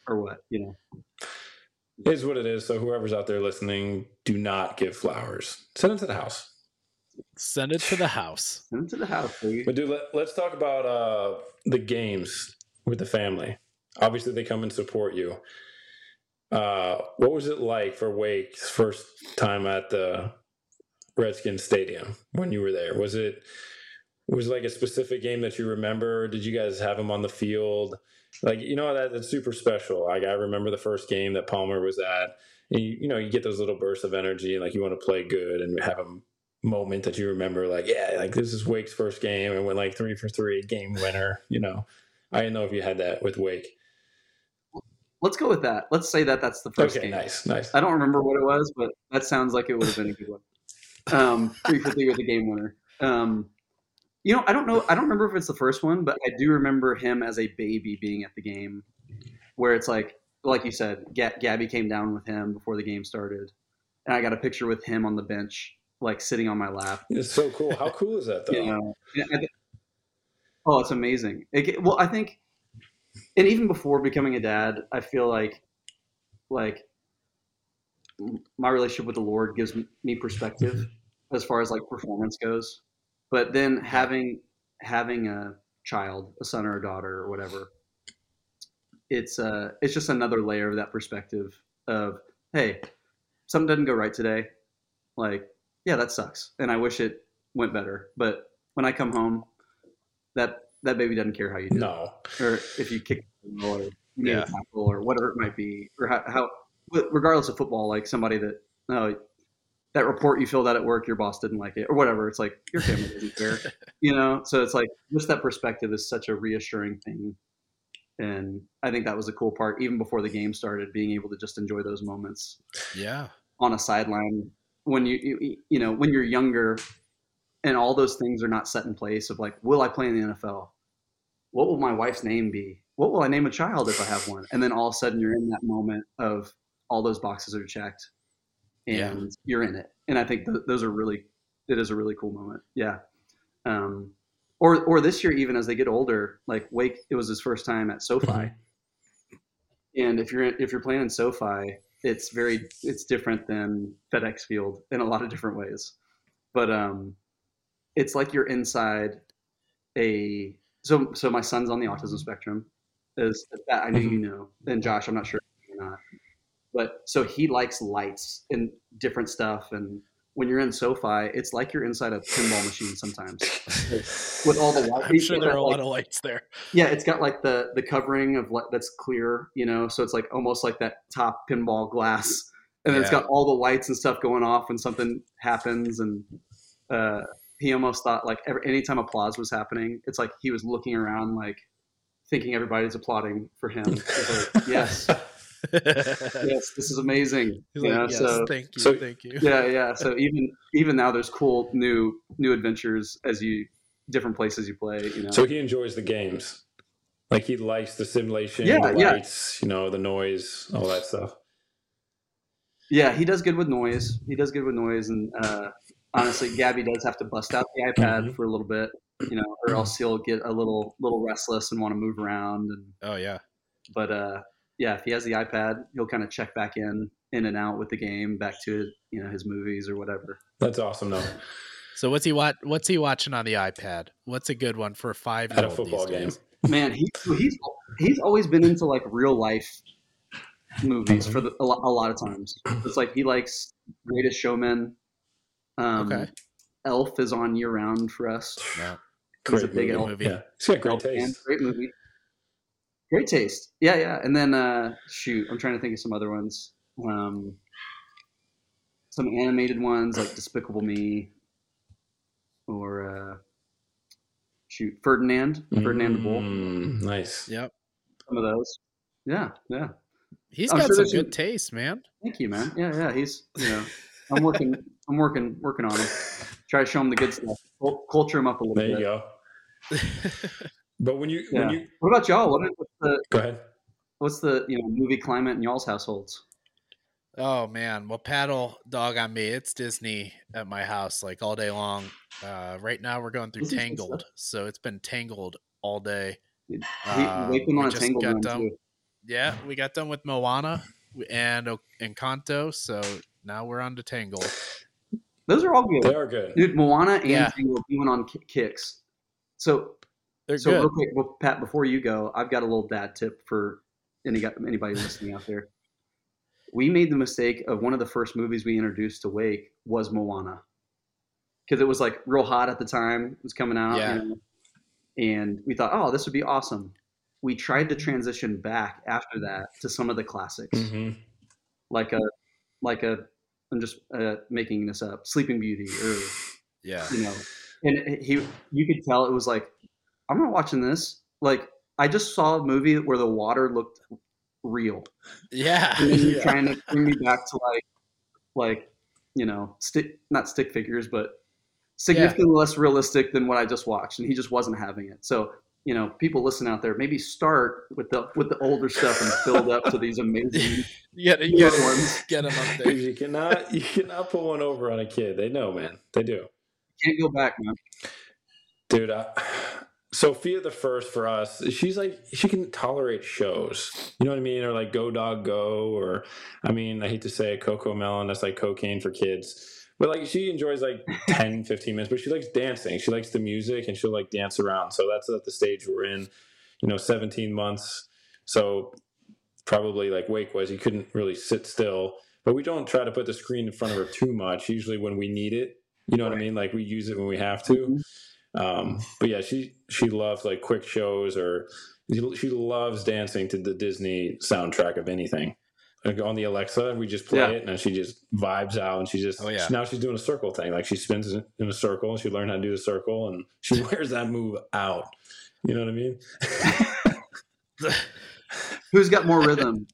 or what, you know. It is what it is. So whoever's out there listening, do not give flowers. Send them to the house. Send it to the house. Send it to the house, baby. But dude, let, let's talk about uh, the games with the family. Obviously, they come and support you. Uh, what was it like for Wake's first time at the Redskins Stadium when you were there? Was it was it like a specific game that you remember? Did you guys have him on the field? Like, you know, that, that's super special. Like, I remember the first game that Palmer was at. And you, you know, you get those little bursts of energy, and like you want to play good and have a moment that you remember, like, yeah, like this is Wake's first game and went like three for three, game winner. You know, I didn't know if you had that with Wake. Let's go with that. Let's say that that's the first okay, game. Okay, nice, nice. I don't remember what it was, but that sounds like it would have been a good one. Um, three for three with a game winner. Um, you know, I don't know. I don't remember if it's the first one, but I do remember him as a baby being at the game where it's like, like you said, G- Gabby came down with him before the game started. And I got a picture with him on the bench, like sitting on my lap. It's so cool. How cool is that, though? You know, th- oh, it's amazing. It, well, I think. And even before becoming a dad, I feel like, like my relationship with the Lord gives me perspective as far as like performance goes. But then having having a child, a son or a daughter or whatever, it's uh it's just another layer of that perspective of, hey, something doesn't go right today. Like, yeah, that sucks, and I wish it went better. But when I come home, that. That baby doesn't care how you do no. it. Or if you kick the ball or you made yeah. a tackle or whatever it might be. Or how, how, regardless of football, like somebody that, oh, that report you filled out at work, your boss didn't like it or whatever. It's like, your family doesn't care, you know? So it's like, just that perspective is such a reassuring thing. And I think that was a cool part, even before the game started, being able to just enjoy those moments. Yeah. On a sideline when you, you, you know, when you're younger, and all those things are not set in place of like, will I play in the N F L? What will my wife's name be? What will I name a child if I have one? And then all of a sudden you're in that moment of all those boxes are checked and yeah. you're in it. And I think th- those are really, it is a really cool moment. Yeah. Um, or, or this year, even as they get older, like Wake, it was his first time at SoFi. And if you're, if you're playing in SoFi, it's very, it's different than FedEx Field in a lot of different ways. But, um, it's like you're inside a so so my son's on the autism spectrum, is that I know you know, and Josh, I'm not sure if you're not, but so he likes lights and different stuff, and when you're in SoFi, it's like you're inside a pinball machine sometimes with all the lights. I'm sure there are a lot of lights there. Yeah, it's got like the the covering of light that's clear, you know, so it's like almost like that top pinball glass, and then yeah. it's got all the lights and stuff going off when something happens, and uh he almost thought like every, anytime applause was happening, it's like he was looking around, like thinking everybody's applauding for him. Like, yes, yes, this is amazing. He's you like, know, yes, so, thank you, so, thank you. Yeah, yeah. So even even now, there's cool new new adventures as you different places you play. You know, so he enjoys the games. Like he likes the simulation, yeah, the lights, yeah. you know, the noise, all that stuff. Yeah, he does good with noise. He does good with noise, and. uh Honestly, Gabby does have to bust out the iPad mm-hmm. for a little bit, you know, or else he'll get a little little restless and want to move around. And, oh, yeah. But, uh, yeah, if he has the iPad, he'll kind of check back in, in and out with the game, back to, you know, his movies or whatever. That's awesome, though. So what's he wa- What's he watching on the iPad? What's a good one for a five-year-old? At a football game. Man, he, he's he's always been into, like, real life movies for the, a, lot, a lot of times. It's like he likes Greatest Showman. Um, okay. Elf is on year round for us. Yeah. He's great a big movie. Elf. Movie. Yeah. It's got great elf taste. And great movie. Great taste. Yeah, yeah. And then, uh, shoot, I'm trying to think of some other ones. Um, some animated ones like Despicable Me or, uh, shoot, Ferdinand. Ferdinand the Bull. Mm, nice. Yep. Some of those. Yeah, yeah. He's I'm got sure some good you, taste, man. Thank you, man. Yeah, yeah. He's, you know, I'm working, I'm working, working on him. Try to show him the good stuff. Culture him up a little there bit. There you go. But when you, yeah. when you, what about y'all? What is, what's the, go ahead. What's the you know movie climate in y'all's households? Oh man, well, paddle dog on me. It's Disney at my house, like all day long. Uh, right now we're going through this Tangled, so it's been Tangled all day. Dude, we, uh, we on just Tangled got done. Too. Yeah, we got done with Moana and Encanto, so now we're on to Tangled. Those are all good. They are good, dude. Moana and yeah. Tangled, we went on kicks. So. They're so good. Okay, well, Pat, before you go, I've got a little dad tip for any anybody listening out there. We made the mistake of one of the first movies we introduced to Wake was Moana, because it was like real hot at the time. It was coming out, yeah. and, and we thought, oh, this would be awesome. We tried to transition back after that to some of the classics, mm-hmm. like a like a I'm just uh, making this up, Sleeping Beauty, or yeah, you know, and he you could tell it was like. I'm not watching this. Like, I just saw a movie where the water looked real. Yeah. And then you're yeah. trying to bring me back to like, like, you know, stick, not stick figures, but significantly yeah. less realistic than what I just watched. And he just wasn't having it. So, you know, people listening out there, maybe start with the, with the older stuff and build up to these amazing you gotta, you gotta ones. Get them up there. You cannot, you cannot pull one over on a kid. They know, man, they do. Can't go back, man. Dude. I, Sophia the first for us, she's like, she can tolerate shows, you know what I mean? Or like Go Dog Go, or, I mean, I hate to say it, Coco Melon, that's like cocaine for kids. But like, she enjoys like ten, fifteen minutes, but she likes dancing. She likes the music and she'll like dance around. So that's at the stage we're in, you know, seventeen months. So probably like Wake was, he couldn't really sit still, but we don't try to put the screen in front of her too much. Usually when we need it, you know what I mean? Like we use it when we have to. Mm-hmm. Um, but yeah, she, she loves like quick shows, or she loves dancing to the Disney soundtrack of anything, like on the Alexa. We just play yeah. it and she just vibes out, and she just, oh, yeah. now she's doing a circle thing. Like she spins in a circle and she learned how to do the circle, and she wears that move out. You know what I mean? Who's got more rhythm?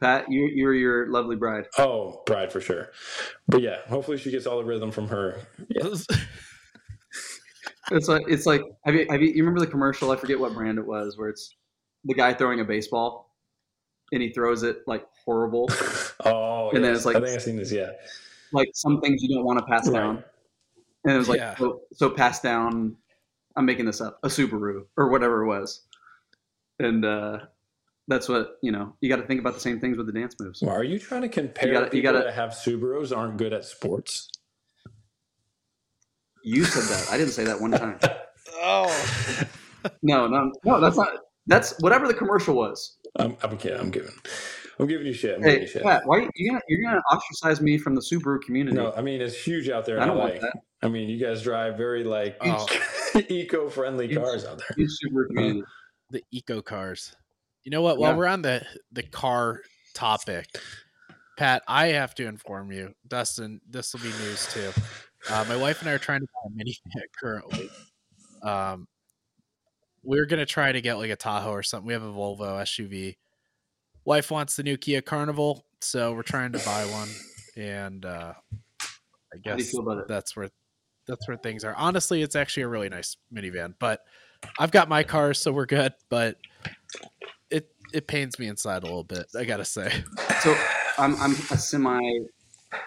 Pat, you, you're your lovely bride. Oh, bride for sure. But yeah, hopefully she gets all the rhythm from her. Yeah. It's like, it's like, have you, have you, you remember the commercial? I forget what brand it was, where it's the guy throwing a baseball and he throws it like horrible. Oh, and yes. then it's like, I think I've seen this. Yeah. Like some things you don't want to pass right. down. And it was like, yeah. so, so pass down, I'm making this up, a Subaru or whatever it was. And, uh, that's what, you know, you got to think about the same things with the dance moves. Well, are you trying to compare you gotta, people you gotta, that have Subarus aren't good at sports? You said that. I didn't say that one time. Oh. No, no, no, that's not. That's whatever the commercial was. I'm, I'm okay. I'm giving. I'm giving you shit. I'm hey, giving you shit. Pat, why are you gonna, you're gonna ostracize me from the Subaru community? No, I mean it's huge out there. I don't L A. Want that. I mean, you guys drive very like oh. eco-friendly cars out there. Subaru community. The eco cars. You know what? While yeah. we're on the the car topic, Pat, I have to inform you, Dustin. This will be news too. Uh, my wife and I are trying to buy a minivan currently. Um, we're going to try to get like a Tahoe or something. We have a Volvo S U V. Wife wants the new Kia Carnival, so we're trying to buy one. And uh, I guess that's where that's where things are. Honestly, it's actually a really nice minivan. But I've got my car, so we're good. But it it pains me inside a little bit, I got to say. So I'm I'm a semi...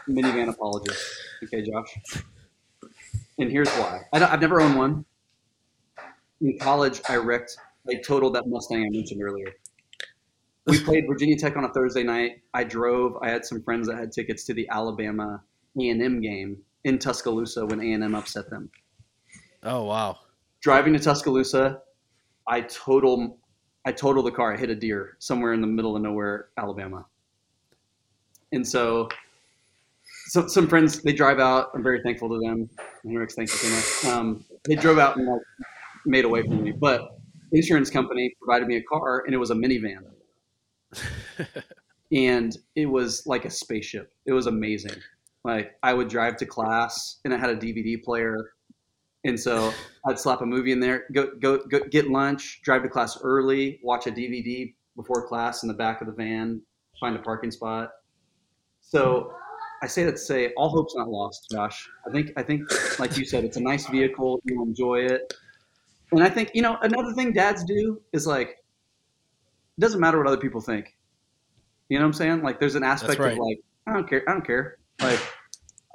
minivan apologist. Okay, Josh. And here's why. I don't, I've never owned one. In college, I wrecked, I totaled that Mustang I mentioned earlier. We played Virginia Tech on a Thursday night. I drove. I had some friends that had tickets to the Alabama A and M game in Tuscaloosa when A and M upset them. Oh, wow. Driving to Tuscaloosa, I total, I total the car. I hit a deer somewhere in the middle of nowhere, Alabama. And so, so some friends, they drive out. I'm very thankful to them. Henrik's thankful to them. Um, they drove out and like, made away from me. But the insurance company provided me a car, and it was a minivan. And it was like a spaceship. It was amazing. Like, I would drive to class, and I had a D V D player. And so I'd slap a movie in there, go, go, go get lunch, drive to class early, watch a D V D before class in the back of the van, find a parking spot. So I say that to say all hope's not lost, Josh. I think, I think, like you said, it's a nice vehicle. You enjoy it. And I think, you know, another thing dads do is like, it doesn't matter what other people think. You know what I'm saying? Like, there's an aspect right. of like, I don't care. I don't care. Like,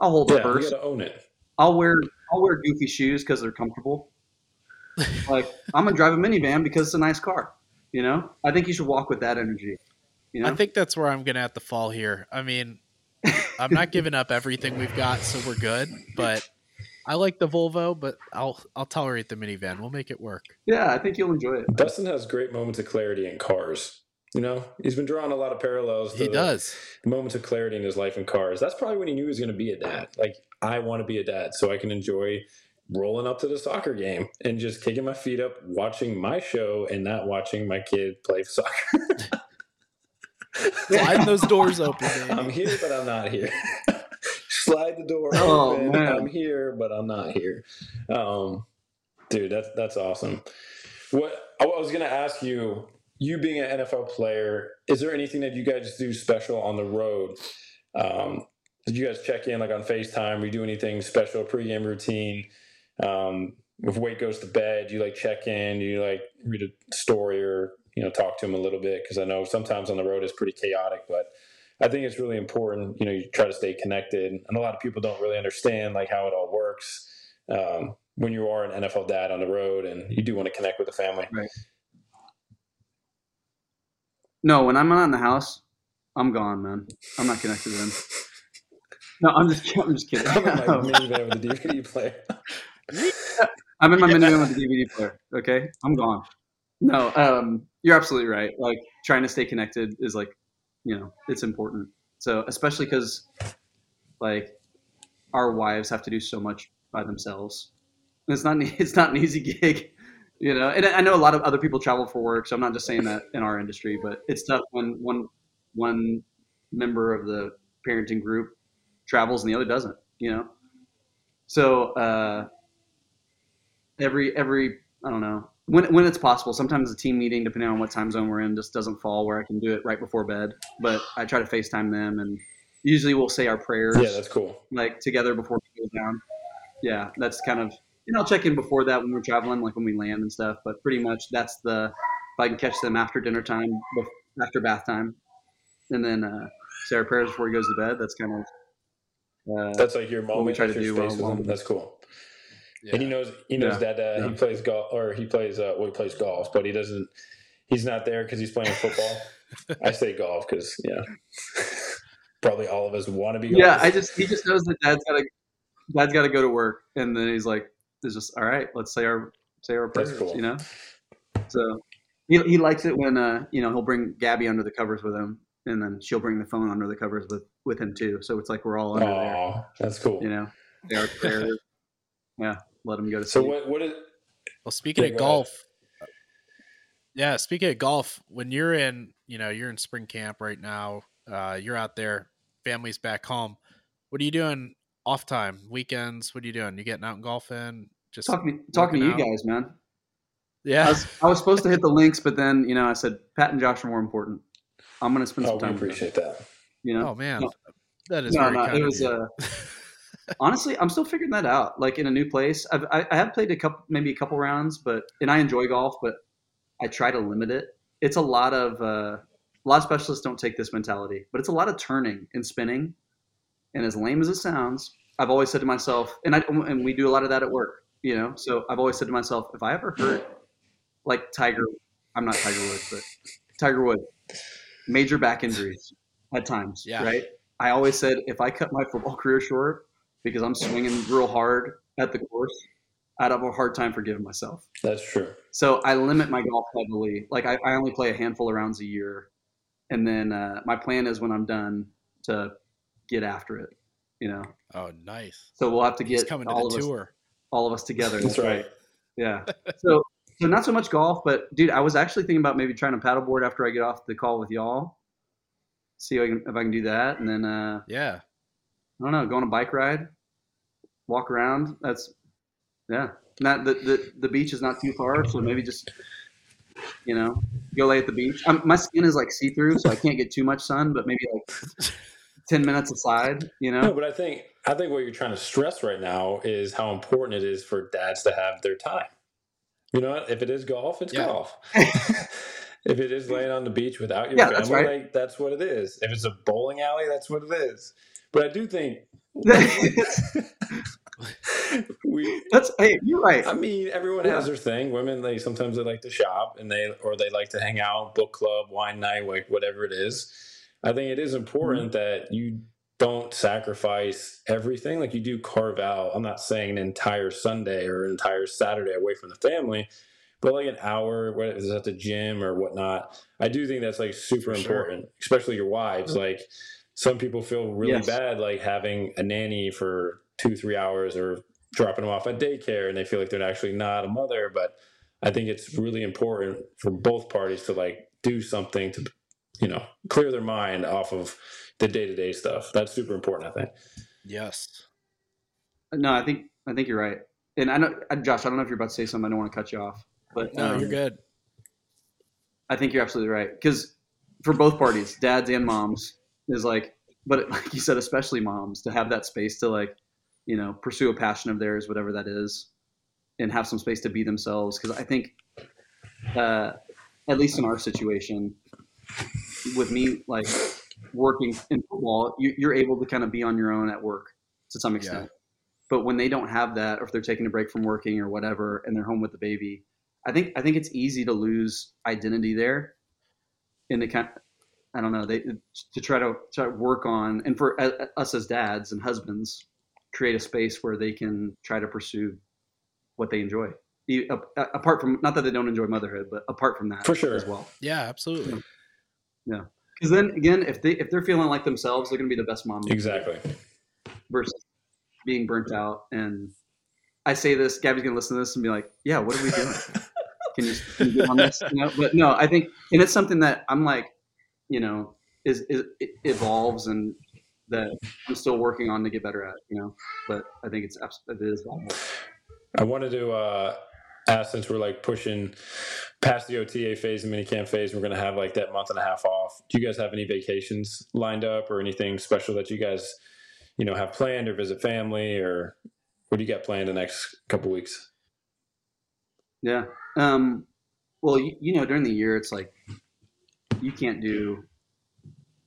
I'll hold yeah, the purse. You gotta own it. I'll wear I'll wear goofy shoes because they're comfortable. Like, I'm gonna drive a minivan because it's a nice car. You know, I think you should walk with that energy. You know, I think that's where I'm gonna have to fall here. I mean, I'm not giving up everything we've got, so we're good. But I like the Volvo, but I'll I'll tolerate the minivan. We'll make it work. Yeah, I think you'll enjoy it. Dustin has great moments of clarity in cars. You know, he's been drawing a lot of parallels. To he does. The moments of clarity in his life in cars. That's probably when he knew he was going to be a dad. Like, I want to be a dad so I can enjoy rolling up to the soccer game and just kicking my feet up, watching my show and not watching my kid play soccer. Slide those doors open. Baby. I'm here, but I'm not here. Slide the door oh, open. Man. I'm here, but I'm not here. Um, dude, that's, that's awesome. What I was going to ask you, you being an N F L player, is there anything that you guys do special on the road? Um, did you guys check in like on FaceTime? Or you do anything special, pregame routine? Um, if Wade goes to bed, do you like check in? Do you like read a story or, you know, talk to him a little bit? Because I know sometimes on the road it's pretty chaotic, but I think it's really important. You know, you try to stay connected. And a lot of people don't really understand like how it all works um, when you are an N F L dad on the road and you do want to connect with the family. Right. No, when I'm not in the house, I'm gone, man. I'm not connected to them. No, I'm just, I'm just kidding. I'm in my minivan with a D V D player. I'm in my minivan with a D V D player, okay? I'm gone. No, um, you're absolutely right. Like, trying to stay connected is, like, you know, it's important. So, especially because, like, our wives have to do so much by themselves. And it's not, it's not an easy gig. You know, and I know a lot of other people travel for work, so I'm not just saying that in our industry, but it's tough when one one member of the parenting group travels and the other doesn't, you know? So uh, every, every I don't know, when when it's possible, sometimes a team meeting, depending on what time zone we're in, just doesn't fall where I can do it right before bed, but I try to FaceTime them, and usually we'll say our prayers. Yeah, that's cool. Like, together before we go down. Yeah, that's kind of... And I'll check in before that when we're traveling, like when we land and stuff. But pretty much that's the, if I can catch them after dinner time, after bath time. And then uh, say our prayers before he goes to bed. That's kind of. Uh, that's like your moment. We try to do well. That's cool. Yeah. And he knows, he knows yeah. that uh, yeah. he plays golf or he plays, uh, well, he plays golf, but he doesn't, he's not there because he's playing football. I say golf because, yeah, probably all of us want to be. Golfers. Yeah. I just, he just knows that dad's got to, dad's got to go to work. And then he's like, it's just all right. Let's say our say our prayers, cool. You know. So he he likes it when uh you know he'll bring Gabby under the covers with him, and then she'll bring the phone under the covers with, with him too. So it's like we're all under Aww, there. That's cool. You know, say our prayers. Yeah, let him go to sleep. So what what is? Well, speaking of golf, ahead. yeah, speaking of golf, when you're in you know you're in spring camp right now, uh, you're out there, family's back home. What are you doing? Off time, weekends, what are you doing? You getting out and golfing? Just talking, talking to you out. guys, man. Yeah. I was, I was supposed to hit the links, but then, you know, I said, Pat and Josh are more important. I'm going to spend oh, some time. I appreciate that. You know? Oh, man. No. That is no, very no, kind it was, uh, honestly, I'm still figuring that out. Like, in a new place, I've, I, I have played a couple, maybe a couple rounds, but, and I enjoy golf, but I try to limit it. It's a lot of, uh, a lot of specialists don't take this mentality, but it's a lot of turning and spinning. And as lame as it sounds, I've always said to myself, and I and we do a lot of that at work, you know. So I've always said to myself, if I ever hurt, like Tiger, I'm not Tiger Woods, but Tiger Woods, major back injuries at times, yeah. right? I always said if I cut my football career short because I'm swinging real hard at the course, I'd have a hard time forgiving myself. That's true. So I limit my golf heavily. Like I, I only play a handful of rounds a year, and then uh, my plan is when I'm done to get after it, you know? Oh, nice. So we'll have to get coming to all, the of tour. Us, all of us together. That's right. Yeah. So, so not so much golf, but dude, I was actually thinking about maybe trying to paddleboard after I get off the call with y'all. See if I can, if I can do that. And then, uh, yeah, I don't know, go on a bike ride, walk around. That's yeah. Not the, the, the beach is not too far. So maybe just, you know, go lay at the beach. I'm, my skin is like see-through, so I can't get too much sun, but maybe like ten minutes aside, you know? No, but I think, I think what you're trying to stress right now is how important it is for dads to have their time. You know, if it is golf, it's yeah. golf. If it is laying on the beach without your yeah, family, that's, right. like, that's what it is. If it's a bowling alley, that's what it is. But I do think we. That's hey, you're right. I mean, everyone yeah. has their thing. Women, they sometimes they like to shop, and they or they like to hang out, book club, wine night, like whatever it is. I think it is important mm-hmm. that you don't sacrifice everything. Like you do carve out. I'm not saying an entire Sunday or an entire Saturday away from the family. But like an hour, whether it's at the gym or whatnot, I do think that's like super sure. important, especially your wives. Like some people feel really yes. bad, like having a nanny for two, three hours or dropping them off at daycare and they feel like they're actually not a mother. But I think it's really important for both parties to like do something to, you know, clear their mind off of the day-to-day stuff. That's super important, I think. Yes. No, I think, I think you're right. And I know, Josh, I don't know if you're about to say something. I don't want to cut you off. But, no, um, you're good. I think you're absolutely right. Because for both parties, dads and moms, is like, but like you said, especially moms, to have that space to like, you know, pursue a passion of theirs, whatever that is, and have some space to be themselves. Because I think, uh, at least in our situation, with me, like working in football, you, you're able to kind of be on your own at work to some extent. Yeah. But when they don't have that, or if they're taking a break from working or whatever, and they're home with the baby, I think I think it's easy to lose identity there, in the kind of, I don't know they to try to try to work on, and for us as dads and husbands, create a space where they can try to pursue what they enjoy. Apart from, not that they don't enjoy motherhood, but apart from that, for sure, as well. Yeah, absolutely. Yeah, because then again, if they if they're feeling like themselves, they're going to be the best mom. Exactly. Versus being burnt out, and I say this, Gabby's going to listen to this and be like, "Yeah, what are we doing?" Can you, can you get on this? You know? But no, I think, and it's something that I'm like, you know, is, is it evolves and that I'm still working on to get better at, you know, but I think it's, it is. I wanted to uh, ask, since we're like pushing past the O T A phase and minicamp phase, we're going to have like that month and a half off. Do you guys have any vacations lined up or anything special that you guys, you know, have planned or visit family, or what do you got planned the next couple weeks? Yeah. Um, well, you, you know, during the year, it's like, you can't do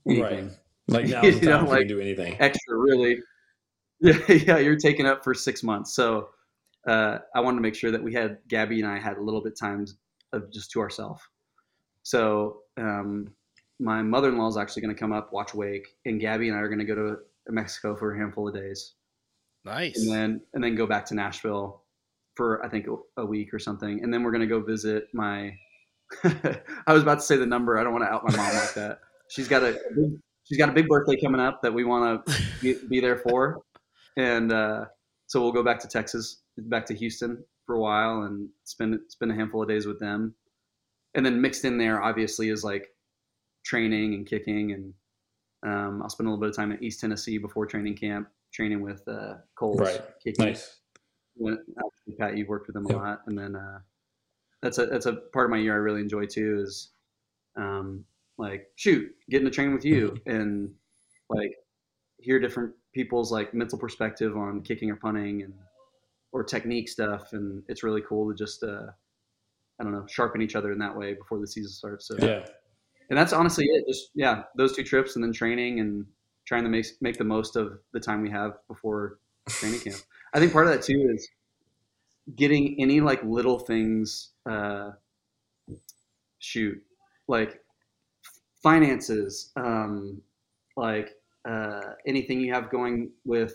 anything. Right. Like now you know, like, can do anything extra, really. Yeah, yeah, you're taken up for six months. So uh, I wanted to make sure that we had, Gabby and I had a little bit times of just to ourselves. So um, my mother-in-law is actually going to come up, watch Wake, and Gabby and I are going to go to Mexico for a handful of days. Nice. And then, and then go back to Nashville for, I think, a week or something. And then we're going to go visit my, I was about to say the number. I don't want to out my mom like that. She's got a, she's got a big birthday coming up that we want to be, be there for. And uh, so we'll go back to Texas, back to Houston for a while and spend, spend a handful of days with them. And then mixed in there, obviously, is like training and kicking. And um, I'll spend a little bit of time in East Tennessee before training camp, training with uh, Cole. Right. Kicking. Nice. When, Pat, you've worked with them a yep. lot. And then, uh, That's a that's a part of my year I really enjoy too, is um, like shoot, getting to train with you and like hear different people's like mental perspective on kicking or punting and or technique stuff, and it's really cool to just uh, I don't know, sharpen each other in that way before the season starts. So yeah, and that's honestly it. Just yeah, those two trips and then training and trying to make make the most of the time we have before training camp. I think part of that too is getting any like little things. Uh, shoot, like finances, um, like uh, anything you have going with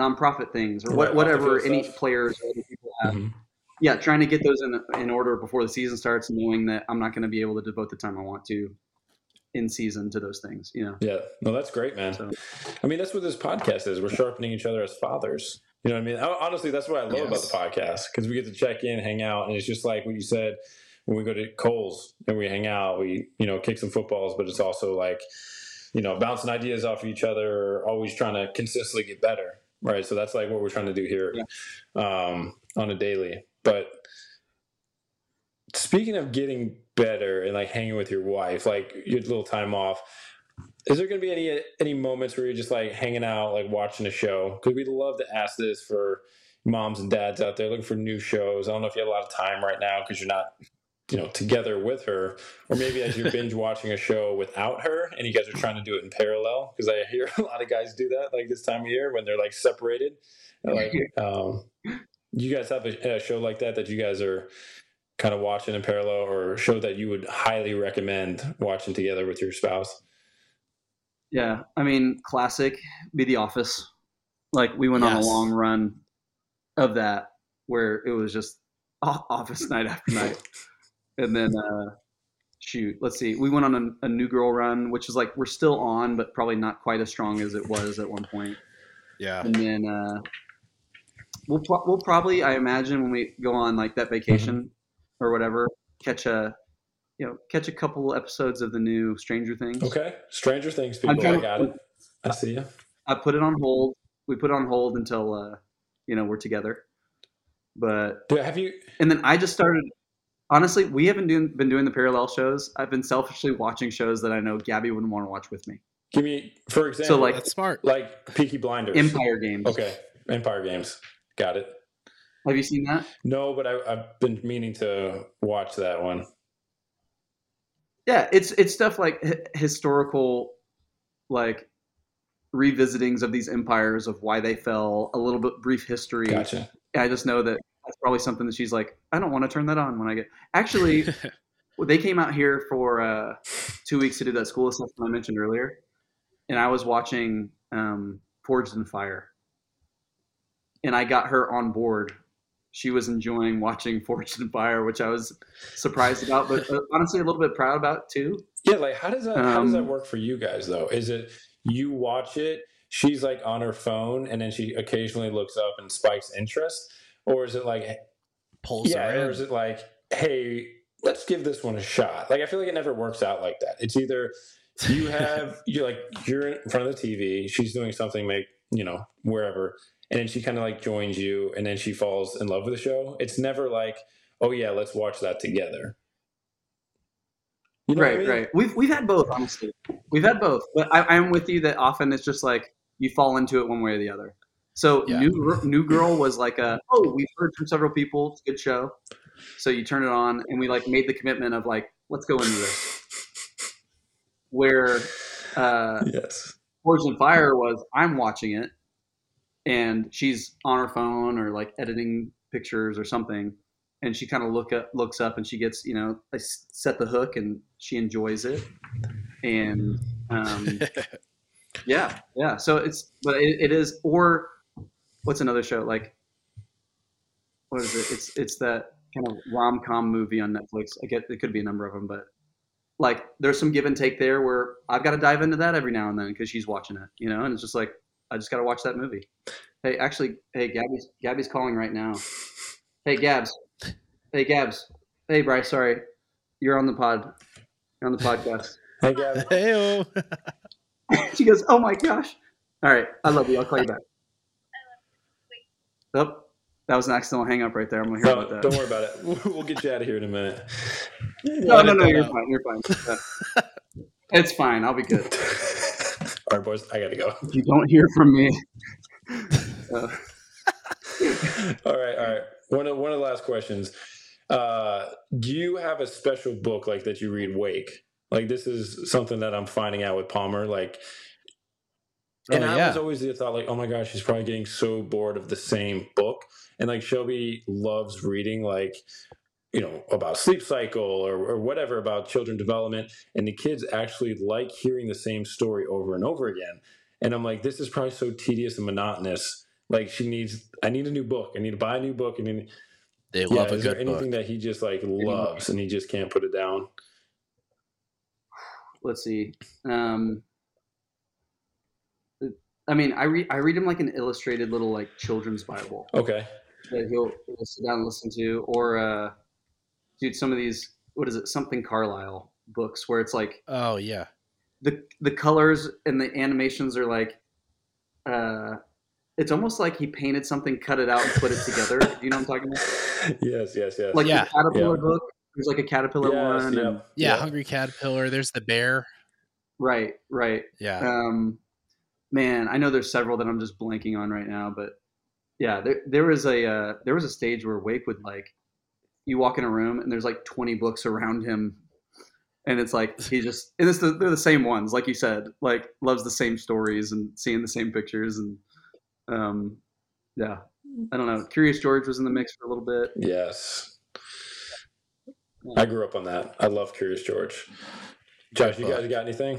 nonprofit things or what, whatever any players or other people have. Mm-hmm. Yeah, trying to get those in in order before the season starts, knowing that I'm not going to be able to devote the time I want to in season to those things, you know? Yeah. No, that's great, man. So, I mean, that's what this podcast is. We're sharpening each other as fathers. You know what I mean? I, honestly, that's what I love yes. about the podcast, because we get to check in, hang out. And it's just like what you said, when we go to Cole's and we hang out, we, you know, kick some footballs, but it's also like, you know, bouncing ideas off of each other, always trying to consistently get better. Right. So that's like what we're trying to do here yeah. um, on a daily. But speaking of getting better and like hanging with your wife, like your little time off, is there going to be any any moments where you're just like hanging out, like watching a show? Because we'd love to ask this for moms and dads out there looking for new shows. I don't know if you have a lot of time right now because you're not, you know, together with her, or maybe as you're binge watching a show without her and you guys are trying to do it in parallel. Because I hear a lot of guys do that, like this time of year when they're like separated. Like, um, you guys have a, a show like that that you guys are kind of watching in parallel, or a show that you would highly recommend watching together with your spouse? Yeah. I mean, classic be The Office. Like we went yes. on a long run of that where it was just Office night after night. And then, uh, shoot, let's see, we went on a, a New Girl run, which is like, we're still on, but probably not quite as strong as it was at one point. Yeah. And then, uh, we'll, we'll probably, I imagine when we go on like that vacation or whatever, catch a, you know, catch a couple episodes of the new Stranger Things. Okay. Stranger Things, people. I got it. I see you. I put it on hold. We put it on hold until, uh, you know, we're together, but yeah, have you, and then I just started. Honestly, we haven't doing, been doing the parallel shows. I've been selfishly watching shows that I know Gabby wouldn't want to watch with me. Give me, for example, so like, that's smart. Like Peaky Blinders. Empire Games. Okay, Empire Games. Got it. Have you seen that? No, but I, I've been meaning to watch that one. Yeah, it's it's stuff like h- historical, like revisitings of these empires, of why they fell, a little bit brief history. Gotcha. I just know that. That's probably something that she's like, I don't want to turn that on when I get. Actually, they came out here for uh, two weeks to do that school assessment I mentioned earlier, and I was watching um, Forged in Fire, and I got her on board. She was enjoying watching Forged in Fire, which I was surprised about, but honestly a little bit proud about too. Yeah, like how does that um, how does that work for you guys though? Is it you watch it, she's like on her phone, and then she occasionally looks up and spikes interest? Or is it like, pulls yeah, or is it like, hey, let's give this one a shot? Like, I feel like it never works out like that. It's either you have, you're like, you're in front of the T V, she's doing something, make, you know, wherever. And then she kind of like joins you and then she falls in love with the show. It's never like, oh yeah, let's watch that together. You know right, what I mean? Right. We've, we've had both, honestly. We've had both. But I, I'm with you that often it's just like, you fall into it one way or the other. So yeah. New New Girl was like a, oh, we've heard from several people. It's a good show. So you turn it on and we like made the commitment of like, let's go into this. Where uh, yes. Forge and Fire was, I'm watching it and she's on her phone or like editing pictures or something. And she kind of look up, looks up and she gets, you know, I set the hook and she enjoys it. And um, yeah, yeah. So it's, but it, it is, or, what's another show? Like, what is it? It's it's that kind of rom-com movie on Netflix. I get it could be a number of them, but like there's some give and take there where I've got to dive into that every now and then because she's watching it, you know? And it's just like, I just got to watch that movie. Hey, actually, hey, Gabby's, Gabby's calling right now. Hey, Gabs. Hey, Gabs. Hey, Bryce, sorry. You're on the pod. You're on the podcast. Hey, Gabs. Hey-o. She goes, oh my gosh. All right. I love you. I'll call you back. Oh, that was an accidental hang up right there. I'm going to hear no, about that. Don't worry about it. We'll get you out of here in a minute. No, no, no. You're out. fine. You're fine. It's fine. I'll be good. All right, boys. I got to go. You don't hear from me. uh. All right. All right. One of, one of the last questions. Uh, do you have a special book like that you read wake? Like this is something that I'm finding out with Palmer. Like, And oh, I yeah. was always the thought like, oh my gosh, she's probably getting so bored of the same book. And like Shelby loves reading like, you know, about sleep cycle or, or whatever about children development. And the kids actually like hearing the same story over and over again. And I'm like, this is probably so tedious and monotonous. Like she needs, I need a new book. I need to buy a new book. And then they yeah, love a is good there anything book. That he just like loves and he just can't put it down? let's see. Um, I mean, I read I read him like an illustrated little like children's Bible. Okay. That he'll, he'll sit down and listen to, or uh, dude, some of these, what is it? Something Carlisle books where it's like, oh yeah, the the colors and the animations are like, uh, it's almost like he painted something, cut it out, and put it together. Do you know what I'm talking about? Yes, yes, yes. Like yeah. the caterpillar yeah. book. There's like a caterpillar yes, one. Yeah. And, yeah, yeah, hungry caterpillar. There's the bear. Right, right. Yeah. Um, man, I know there's several that I'm just blanking on right now, but yeah, there there was a uh, there was a stage where Wake would like, you walk in a room and there's like twenty books around him, and it's like he just and it's the, they're the same ones, like you said, like loves the same stories and seeing the same pictures and um, yeah, I don't know. Curious George was in the mix for a little bit. Yes. I grew up on that. I love Curious George. Josh, you guys got anything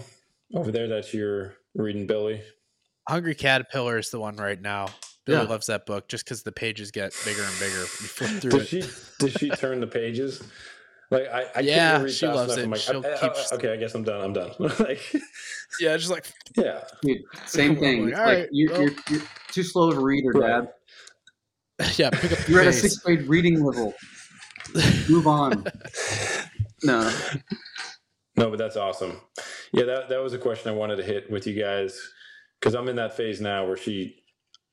over there that you're reading, Billy? Hungry Caterpillar is the one right now. Billy yeah. loves that book just because the pages get bigger and bigger. You flip through did it. She, did she turn the pages? Like I, I yeah, can't read she loves it. Like, She'll I, I, keep I, okay, I guess I'm done. I'm done. like, yeah, just like yeah, dude, same thing. Like, all like, right, you're, well. you're, you're too slow of a reader, right. Dad. Yeah, pick up. You're at a sixth grade reading level. Move on. No. No, but that's awesome. Yeah, that, that was a question I wanted to hit with you guys because I'm in that phase now where she,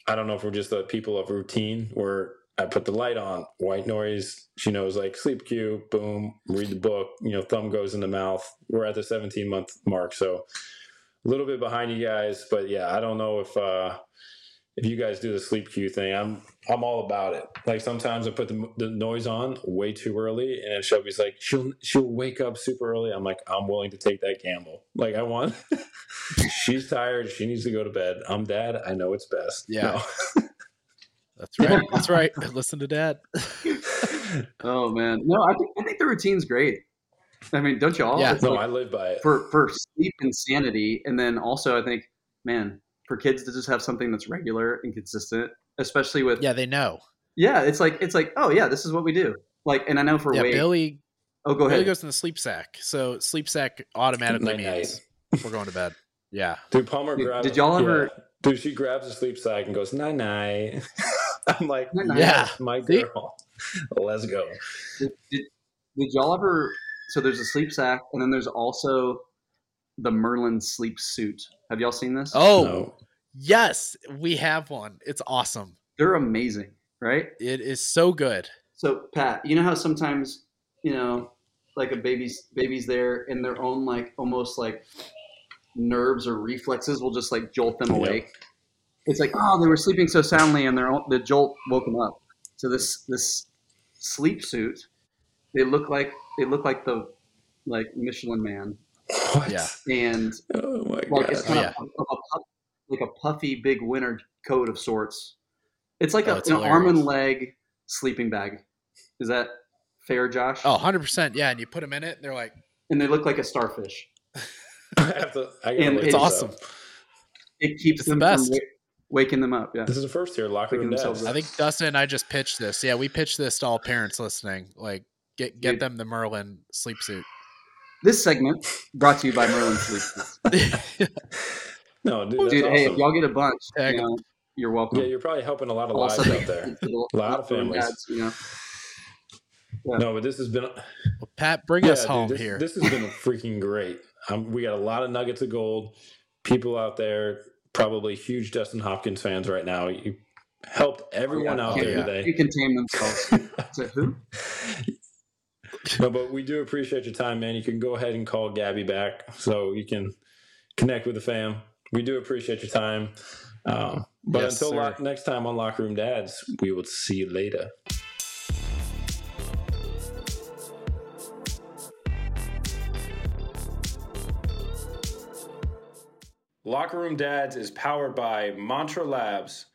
I don't know if we're just the people of routine where I put the light on, white noise, she knows like sleep cue, boom, read the book, you know, thumb goes in the mouth. We're at the seventeen month mark. So a little bit behind you guys, but yeah, I don't know if, uh, if you guys do the sleep cue thing, I'm I'm all about it. Like sometimes I put the, the noise on way too early, and Shelby's like, she'll she'll wake up super early. I'm like, I'm willing to take that gamble. Like I want. She's tired. She needs to go to bed. I'm dad. I know it's best. Yeah, no. That's right. That's right. Listen to dad. Oh man, no, I think I think the routine's great. I mean, don't you all? Yeah, it's no, like, I live by it for for sleep and sanity, and then also I think, man. For kids to just have something that's regular and consistent, especially with yeah, they know. Yeah, it's like it's like oh yeah, this is what we do. Like, and I know for yeah, Wade, Billy. Oh, go Billy ahead. Billy goes in the sleep sack, so sleep sack automatically means we're going to bed. Yeah, dude, Palmer dude, grabbed. Did y'all ever? Yeah. Dude, she grabs a sleep sack and goes night night. I'm like, night-night. Yeah, my girl. Let's go. Did, did, did y'all ever? So there's a sleep sack, and then there's also the Merlin sleep suit. Have y'all seen this? Oh, no. Yes, we have one. It's awesome. They're amazing, right? It is so good. So, Pat, you know how sometimes, you know, like a baby's baby's there and their own like almost like nerves or reflexes will just like jolt them awake. Yep. It's like, oh, they were sleeping so soundly and their own, the jolt woke them up. So this this sleep suit, they look like they look like the like Michelin Man. What? Yeah, and oh my like God. It's kind oh, yeah. of, of a, like a puffy big winter coat of sorts. It's like oh, a, it's an arm and leg sleeping bag. Is that fair, Josh? Oh, one hundred percent. Yeah, and you put them in it, and they're like, and they look like a starfish. I have to. I and it's awesome. Up. It keeps it's them the best. From waking them up. Yeah, this is the first here. Locker Room Dads. I think Dustin and I just pitched this. Yeah, we pitched this to all parents listening. Like, get get Dude. them the Merlin sleep suit. This segment brought to you by Merlin Solutions. No, dude, that's dude awesome. Hey, if y'all get a bunch, you know, you're welcome. Yeah, you're probably helping a lot of also, lives out there. A lot of families. Dads, you know? Yeah. No, but this has been... Well, Pat, bring yeah, us dude, home this, here. This has been freaking great. Um, we got a lot of nuggets of gold. People out there, probably huge Dustin Hopkins fans right now. You helped everyone oh, yeah, out there yeah. today. You can tame themselves. To who? No, but we do appreciate your time, man. You can go ahead and call Gabby back so you can connect with the fam. We do appreciate your time. Um, but yes, until lo- next time on Locker Room Dads, we will see you later. Locker Room Dads is powered by Mantra Labs.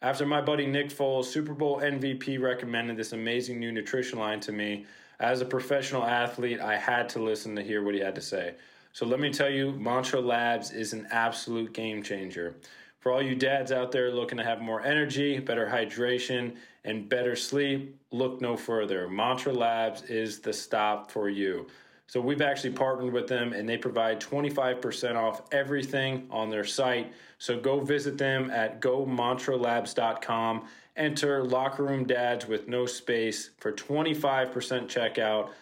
After my buddy Nick Foles, Super Bowl M V P, recommended this amazing new nutrition line to me, as a professional athlete, I had to listen to hear what he had to say. So let me tell you, Mantra Labs is an absolute game changer. For all you dads out there looking to have more energy, better hydration, and better sleep, look no further. Mantra Labs is the stop for you. So we've actually partnered with them, and they provide twenty-five percent off everything on their site. So go visit them at go mantra labs dot com. Enter Locker Room Dads with no space for twenty-five percent checkout.